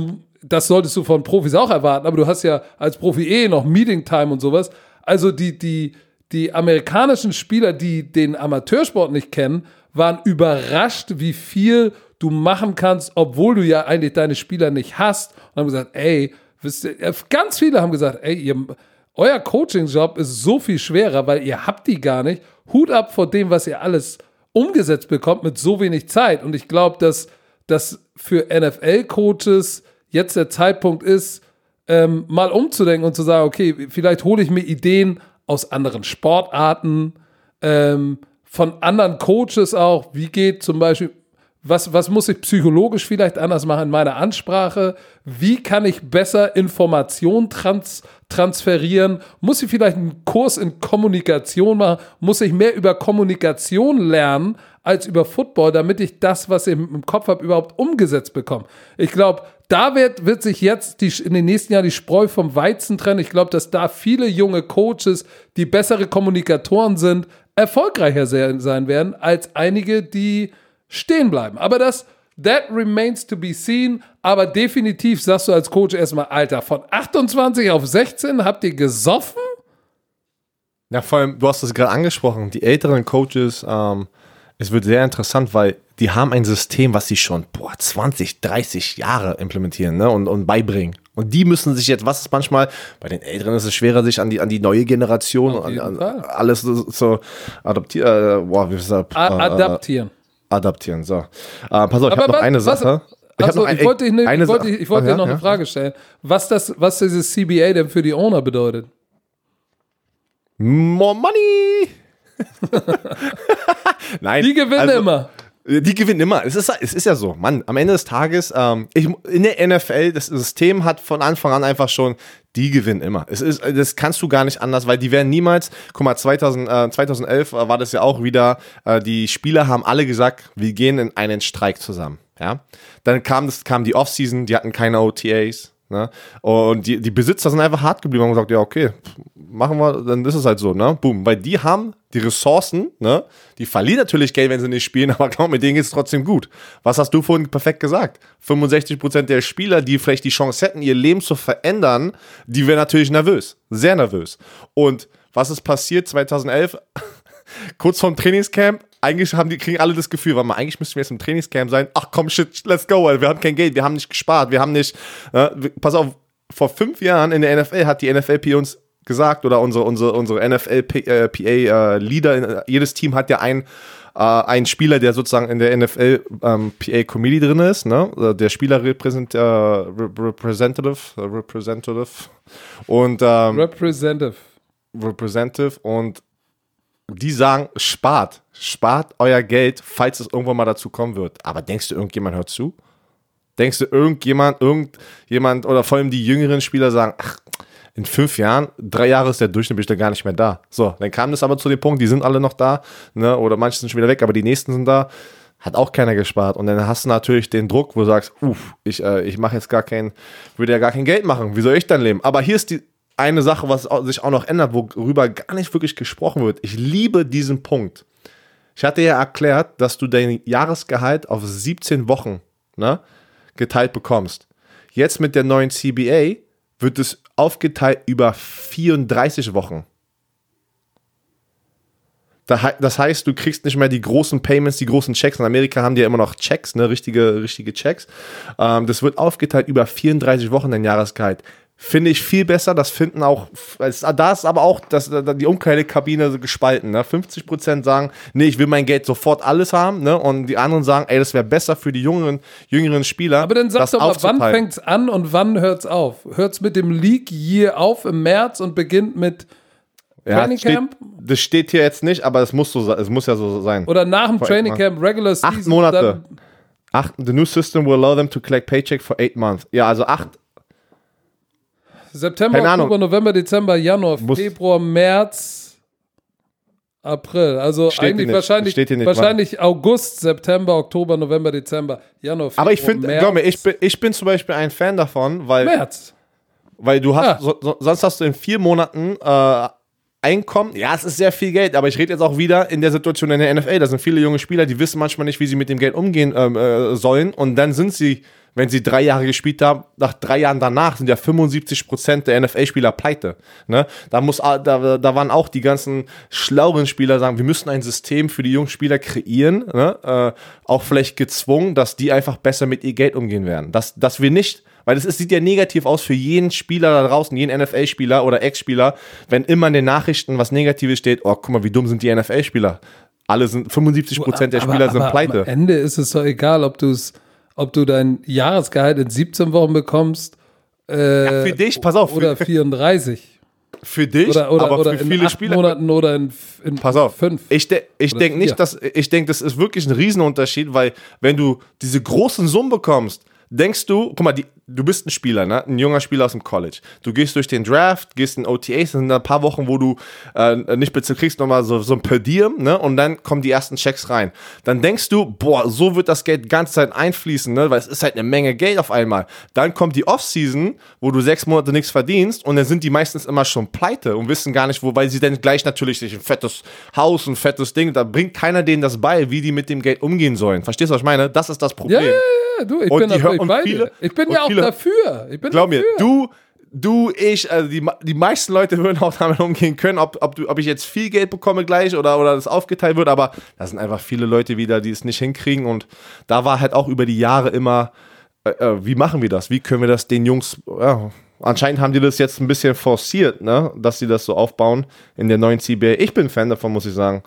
solltest du von Profis auch erwarten, aber du hast ja als Profi noch Meeting-Time und sowas. Also die amerikanischen Spieler, die den Amateursport nicht kennen, waren überrascht, wie viel du machen kannst, obwohl du ja eigentlich deine Spieler nicht hast. Und haben gesagt, ey, wisst ihr, ganz viele haben gesagt, ey, euer Coaching-Job ist so viel schwerer, weil ihr habt die gar nicht. Hut ab vor dem, was ihr alles umgesetzt bekommt mit so wenig Zeit. Und ich glaube, dass das für NFL-Coaches jetzt der Zeitpunkt ist, mal umzudenken und zu sagen, okay, vielleicht hole ich mir Ideen aus anderen Sportarten, von anderen Coaches auch, wie geht zum Beispiel, was muss ich psychologisch vielleicht anders machen in meiner Ansprache, wie kann ich besser Information transferieren, muss ich vielleicht einen Kurs in Kommunikation machen, muss ich mehr über Kommunikation lernen als über Football, damit ich das, was ich im Kopf habe, überhaupt umgesetzt bekomme. Ich glaube, da wird sich jetzt in den nächsten Jahren die Spreu vom Weizen trennen. Ich glaube, dass da viele junge Coaches, die bessere Kommunikatoren sind, erfolgreicher sein werden als einige, die stehen bleiben. Aber that remains to be seen. Aber definitiv sagst du als Coach erstmal, Alter, von 28 auf 16 habt ihr gesoffen? Ja, vor allem, du hast es gerade angesprochen, die älteren Coaches, es wird sehr interessant, weil die haben ein System, was sie schon 20, 30 Jahre implementieren, ne, und beibringen. Und die müssen sich jetzt, was ist manchmal, bei den Älteren ist es schwerer, sich an die neue Generation und an alles zu adaptieren. So. Pass auf, ich habe noch eine Sache. Ich wollte dir noch eine Frage stellen. Was dieses CBA denn für die Owner bedeutet? More money! Nein, die gewinnen also, immer. Die gewinnen immer. Es ist ja so, Mann, am Ende des Tages, in der NFL, das System hat von Anfang an einfach schon, die gewinnen immer. Das kannst du gar nicht anders, weil die werden niemals, guck mal, 2011 war das ja auch wieder, die Spieler haben alle gesagt, wir gehen in einen Streik zusammen. Ja? Dann kam die Offseason, die hatten keine OTAs. Ne? Und die Besitzer sind einfach hart geblieben und haben gesagt, ja okay, machen wir, dann ist es halt so, ne, boom, weil die haben die Ressourcen, ne, die verlieren natürlich Geld, wenn sie nicht spielen, aber glaub, mit denen geht's trotzdem gut. Was hast du vorhin perfekt gesagt? 65% der Spieler, die vielleicht die Chance hätten, ihr Leben zu verändern, die wären natürlich nervös, sehr nervös. Und was ist passiert 2011? Kurz vorm Trainingscamp, eigentlich kriegen alle das Gefühl, warte mal, eigentlich müssten wir jetzt im Trainingscamp sein. Ach komm, shit, let's go, Alter. Wir haben kein Geld, wir haben nicht gespart, wir haben nicht... pass auf, vor 5 Jahren in der NFL hat die NFLPA uns gesagt, oder unsere NFLPA-Leader, jedes Team hat ja einen Spieler, der sozusagen in der NFLPA-Committee drin ist, ne? Der Spieler Representative und die sagen, spart euer Geld, falls es irgendwann mal dazu kommen wird. Aber denkst du, irgendjemand hört zu? Denkst du, irgendjemand oder vor allem die jüngeren Spieler sagen, ach, in 5 Jahren, 3 Jahre ist der Durchschnitt, bin ich da gar nicht mehr da. So, dann kam das aber zu dem Punkt, die sind alle noch da, ne? Oder manche sind schon wieder weg, aber die nächsten sind da. Hat auch keiner gespart. Und dann hast du natürlich den Druck, wo du sagst, ich mache jetzt würde ja gar kein Geld machen, wie soll ich dann leben? Aber hier ist die eine Sache, was sich auch noch ändert, worüber gar nicht wirklich gesprochen wird. Ich liebe diesen Punkt. Ich hatte ja erklärt, dass du dein Jahresgehalt auf 17 Wochen, ne, geteilt bekommst. Jetzt mit der neuen CBA wird es aufgeteilt über 34 Wochen. Das heißt, du kriegst nicht mehr die großen Payments, die großen Checks. In Amerika haben die ja immer noch Checks, ne, richtige Checks. Das wird aufgeteilt über 34 Wochen, dein Jahresgehalt. Finde ich viel besser, das finden auch, da ist aber auch die Umkleidekabine gespalten, ne? 50% sagen, nee, ich will mein Geld sofort alles haben, ne? Und die anderen sagen, ey, das wäre besser für die jüngeren Spieler. Aber dann sag doch mal, wann fängt's an und wann hört's auf? Hört's mit dem League Year auf im März und beginnt mit Training Camp? Das steht hier jetzt nicht, aber es muss ja so sein. Oder nach dem Training Camp, Regular Season. 8 Monate. The new system will allow them to collect paycheck for 8 months. Ja, also 8 September, keine Oktober, Ahnung. November, Dezember, Januar, Februar, März, April. Also steht eigentlich wahrscheinlich August, September, Oktober, November, Dezember, Januar, Februar, aber ich finde, glaub mir, ich bin zum Beispiel ein Fan davon, weil März. Weil du hast, sonst hast du in 4 Monaten Einkommen, ja, es ist sehr viel Geld, aber ich rede jetzt auch wieder in der Situation in der NFL. Da sind viele junge Spieler, die wissen manchmal nicht, wie sie mit dem Geld umgehen sollen, und dann sind sie, wenn sie 3 Jahre gespielt haben, nach 3 Jahren danach sind ja 75% der NFL-Spieler pleite. Ne? Da waren auch die ganzen schlaueren Spieler, sagen, wir müssen ein System für die jungen Spieler kreieren, ne? Auch vielleicht gezwungen, dass die einfach besser mit ihr Geld umgehen werden. Dass wir nicht, weil das sieht ja negativ aus für jeden Spieler da draußen, jeden NFL-Spieler oder Ex-Spieler, wenn immer in den Nachrichten was Negatives steht, oh, guck mal, wie dumm sind die NFL-Spieler. Alle sind, 75% der Spieler sind pleite. Am Ende ist es doch egal, ob du dein Jahresgehalt in 17 Wochen bekommst, für dich, pass auf, oder 34. Für dich, oder für viele Spieler. Monaten oder in pass auf, 5. Ich denke nicht, das ist wirklich ein Riesenunterschied, weil wenn du diese großen Summen bekommst, denkst du, guck mal, du bist ein Spieler, ne? Ein junger Spieler aus dem College. Du gehst durch den Draft, gehst in OTAs, das sind ein paar Wochen, wo du nicht bezahlt kriegst, nochmal so ein Per Diem, ne? Und dann kommen die ersten Checks rein. Dann denkst du, boah, so wird das Geld die ganze Zeit einfließen, ne? Weil es ist halt eine Menge Geld auf einmal. Dann kommt die Offseason, wo du 6 Monate nichts verdienst, und dann sind die meistens immer schon pleite und wissen gar nicht, wo, weil sie dann gleich natürlich sich ein fettes Haus, ein fettes Ding, da bringt keiner denen das bei, wie die mit dem Geld umgehen sollen. Verstehst du, was ich meine? Das ist das Problem. Ja, du, ich bin ja auch dafür. Ich bin glaub dafür. Mir, du, ich, also die meisten Leute würden auch damit umgehen können, ob ich jetzt viel Geld bekomme gleich oder das aufgeteilt wird, aber da sind einfach viele Leute wieder, die es nicht hinkriegen, und da war halt auch über die Jahre immer, wie machen wir das? Wie können wir das den Jungs, ja, anscheinend haben die das jetzt ein bisschen forciert, ne, dass sie das so aufbauen in der neuen CBA. Ich bin Fan davon, muss ich sagen.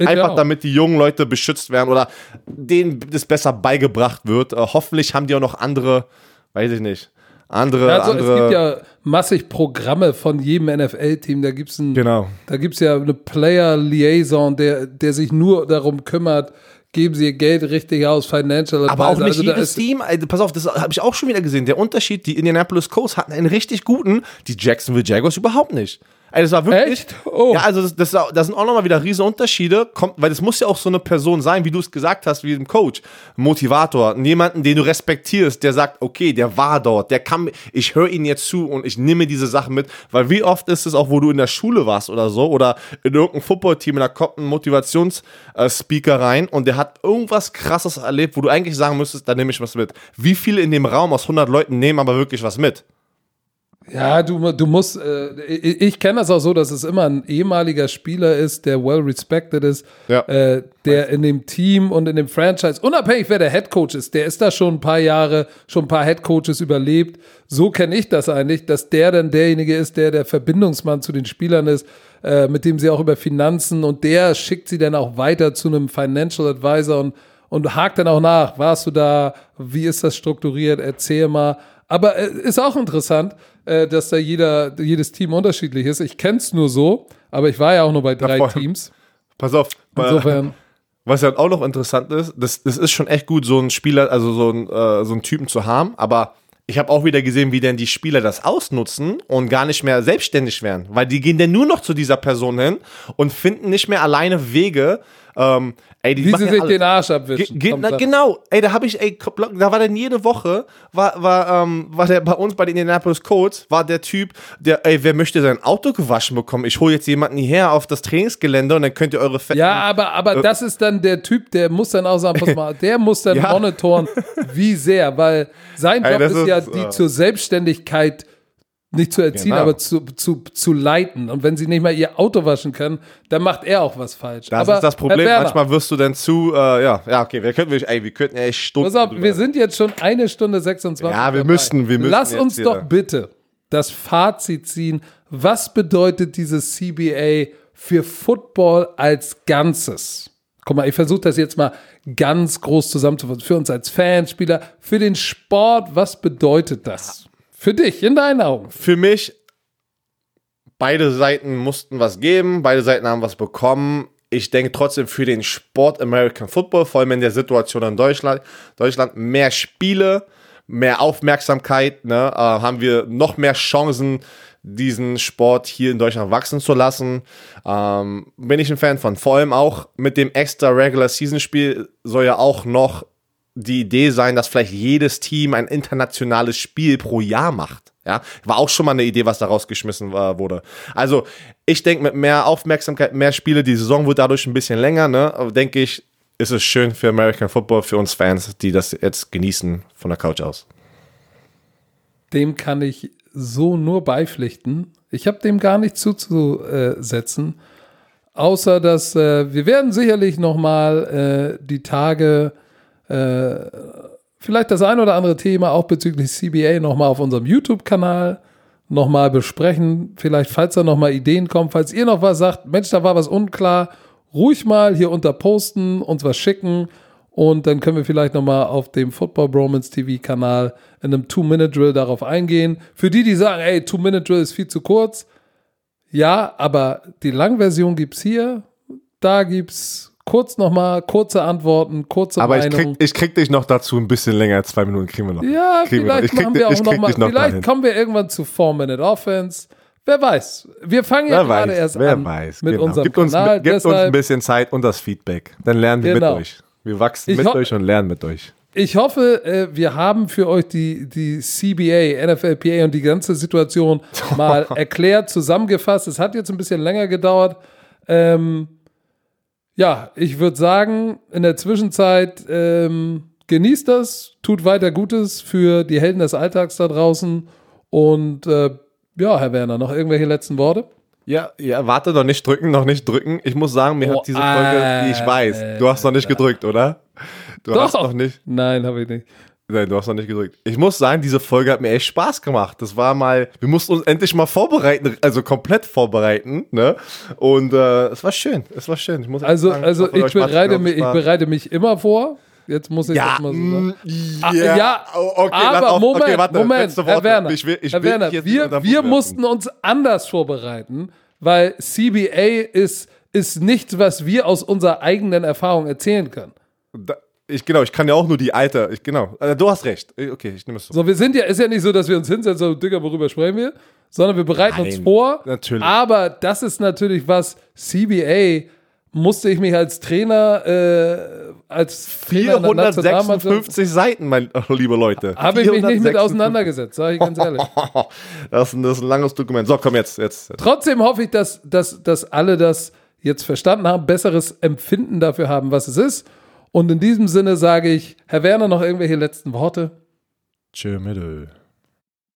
Damit die jungen Leute beschützt werden oder denen das besser beigebracht wird. Hoffentlich haben die auch noch andere, weiß ich nicht, andere. Es gibt ja massig Programme von jedem NFL-Team. Da gibt es da gibt's ja eine Player-Liaison, der sich nur darum kümmert, geben sie ihr Geld richtig aus, Financial Advisor. Aber auch nicht jedes Team, also pass auf, das habe ich auch schon wieder gesehen, der Unterschied, die Indianapolis Colts hatten einen richtig guten, die Jacksonville Jaguars überhaupt nicht. Also das war wirklich, echt? Oh. Ja, also das sind auch nochmal wieder riesen Unterschiede, weil das muss ja auch so eine Person sein, wie du es gesagt hast, wie ein Coach, Motivator, jemanden, den du respektierst, der sagt, okay, der war dort, der kann, ich höre ihn jetzt zu und ich nehme diese Sachen mit, weil wie oft ist es auch, wo du in der Schule warst oder so oder in irgendeinem Footballteam, da kommt ein Motivationsspeaker rein und der hat irgendwas Krasses erlebt, wo du eigentlich sagen müsstest, da nehme ich was mit. Wie viele in dem Raum aus 100 Leuten nehmen aber wirklich was mit? Ja, du musst, ich kenne das auch so, dass es immer ein ehemaliger Spieler ist, der well respected ist, ja, der in dem Team und in dem Franchise, unabhängig wer der Headcoach ist, der ist da schon ein paar Jahre, schon ein paar Headcoaches überlebt, so kenne ich das eigentlich, dass der dann derjenige ist, der Verbindungsmann zu den Spielern ist, mit dem sie auch über Finanzen und der schickt sie dann auch weiter zu einem Financial Advisor und hakt dann auch nach, warst du da, wie ist das strukturiert, erzähl mal. Aber ist auch interessant, dass da jedes Team unterschiedlich ist. Ich kenn's nur so, aber ich war ja auch nur bei 3 Teams. Pass auf. Insofern. Was ja auch noch interessant ist, das ist schon echt gut, so einen Spieler, also so einen Typen zu haben, aber ich habe auch wieder gesehen, wie denn die Spieler das ausnutzen und gar nicht mehr selbstständig werden, weil die gehen dann nur noch zu dieser Person hin und finden nicht mehr alleine Wege, die wie sie sich den Arsch abwischen. Genau, da war dann jede Woche, war der bei uns bei den Indianapolis Colts, war der Typ, wer möchte sein Auto gewaschen bekommen? Ich hole jetzt jemanden hierher auf das Trainingsgelände und dann könnt ihr eure Fetten... Ja, aber das ist dann der Typ, der muss dann auch sagen, pass mal, der muss dann monitoren, wie sehr, weil sein Job ist ja, die zur Selbstständigkeit nicht zu erziehen, genau, aber zu leiten. Und wenn sie nicht mal ihr Auto waschen können, dann macht er auch was falsch. Das ist das Problem. Manchmal wirst du dann zu, okay, wir könnten echt Stunden. Pass auf, wir sind jetzt schon 1:26. Ja, wir müssen. Lass uns doch bitte das Fazit ziehen. Was bedeutet dieses CBA für Football als Ganzes? Guck mal, ich versuche das jetzt mal ganz groß zusammenzufassen. Für uns als Fanspieler, für den Sport, was bedeutet das? Für dich, in deinen Augen? Für mich, beide Seiten mussten was geben, beide Seiten haben was bekommen. Ich denke trotzdem für den Sport American Football, vor allem in der Situation in Deutschland mehr Spiele, mehr Aufmerksamkeit, ne, haben wir noch mehr Chancen, diesen Sport hier in Deutschland wachsen zu lassen. Bin ich ein Fan von. Vor allem auch mit dem extra Regular-Season-Spiel soll ja auch noch die Idee sein, dass vielleicht jedes Team ein internationales Spiel pro Jahr macht. Ja, war auch schon mal eine Idee, was da rausgeschmissen wurde. Also ich denke, mit mehr Aufmerksamkeit, mehr Spiele, die Saison wird dadurch ein bisschen länger, ne? Denke ich, ist es schön für American Football, für uns Fans, die das jetzt genießen von der Couch aus. Dem kann ich so nur beipflichten. Ich habe dem gar nichts zuzusetzen, außer dass wir werden sicherlich nochmal die Tage vielleicht das ein oder andere Thema auch bezüglich CBA nochmal auf unserem YouTube-Kanal nochmal besprechen. Vielleicht, falls da nochmal Ideen kommen, falls ihr noch was sagt, Mensch, da war was unklar, ruhig mal hier unter posten, uns was schicken und dann können wir vielleicht nochmal auf dem Football Bromance TV-Kanal in einem 2-Minute-Drill darauf eingehen. Für die, die sagen, 2-Minute-Drill ist viel zu kurz. Ja, aber die Langversion gibt's hier, da gibt's kurz nochmal, kurze Antworten, kurze Meinung. Aber ich krieg dich noch dazu ein bisschen länger, 2 Minuten kriegen wir noch. Ja, vielleicht kommen wir irgendwann zu 4-Minute-Offense. Wer weiß. Wir fangen ja gerade erst an mit unserem Kanal. Gebt uns ein bisschen Zeit und das Feedback. Dann lernen wir mit euch. Wir wachsen mit euch und lernen mit euch. Ich hoffe, wir haben für euch die CBA, NFLPA und die ganze Situation mal erklärt, zusammengefasst. Es hat jetzt ein bisschen länger gedauert. Ja, ich würde sagen, in der Zwischenzeit genießt das, tut weiter Gutes für die Helden des Alltags da draußen und Herr Werner, noch irgendwelche letzten Worte? Ja, warte, noch nicht drücken. Ich muss sagen, mir hat diese Folge, ich weiß, du hast noch nicht gedrückt, oder? Hast noch nicht. Nein, habe ich nicht. Nein, du hast noch nicht gedrückt. Ich muss sagen, diese Folge hat mir echt Spaß gemacht. Das war mal, wir mussten uns endlich mal vorbereiten, also komplett vorbereiten, ne? Und es war schön. Ich muss sagen, ich bereite mich immer vor. Jetzt muss ich das mal so sagen. Ja, okay, aber Moment, Herr Werner, wir mussten uns anders vorbereiten, weil CBA ist nichts, was wir aus unserer eigenen Erfahrung erzählen können. Ich kann ja auch nur die Alter. Du hast recht. Okay, ich nehme es so. So, wir sind ja, ist ja nicht so, dass wir uns hinsetzen und so, Digga, worüber sprechen wir? Sondern wir bereiten uns vor. Natürlich. Aber das ist natürlich was, CBA musste ich mich als Trainer, als 456 Seiten, meine liebe Leute. Habe ich mich nicht mit auseinandergesetzt, sage ich ganz ehrlich. Das ist ein langes Dokument. So, komm jetzt. Trotzdem hoffe ich, dass alle das jetzt verstanden haben, besseres Empfinden dafür haben, was es ist. Und in diesem Sinne sage ich, Herr Werner, noch irgendwelche letzten Worte? Tschö, Mittel.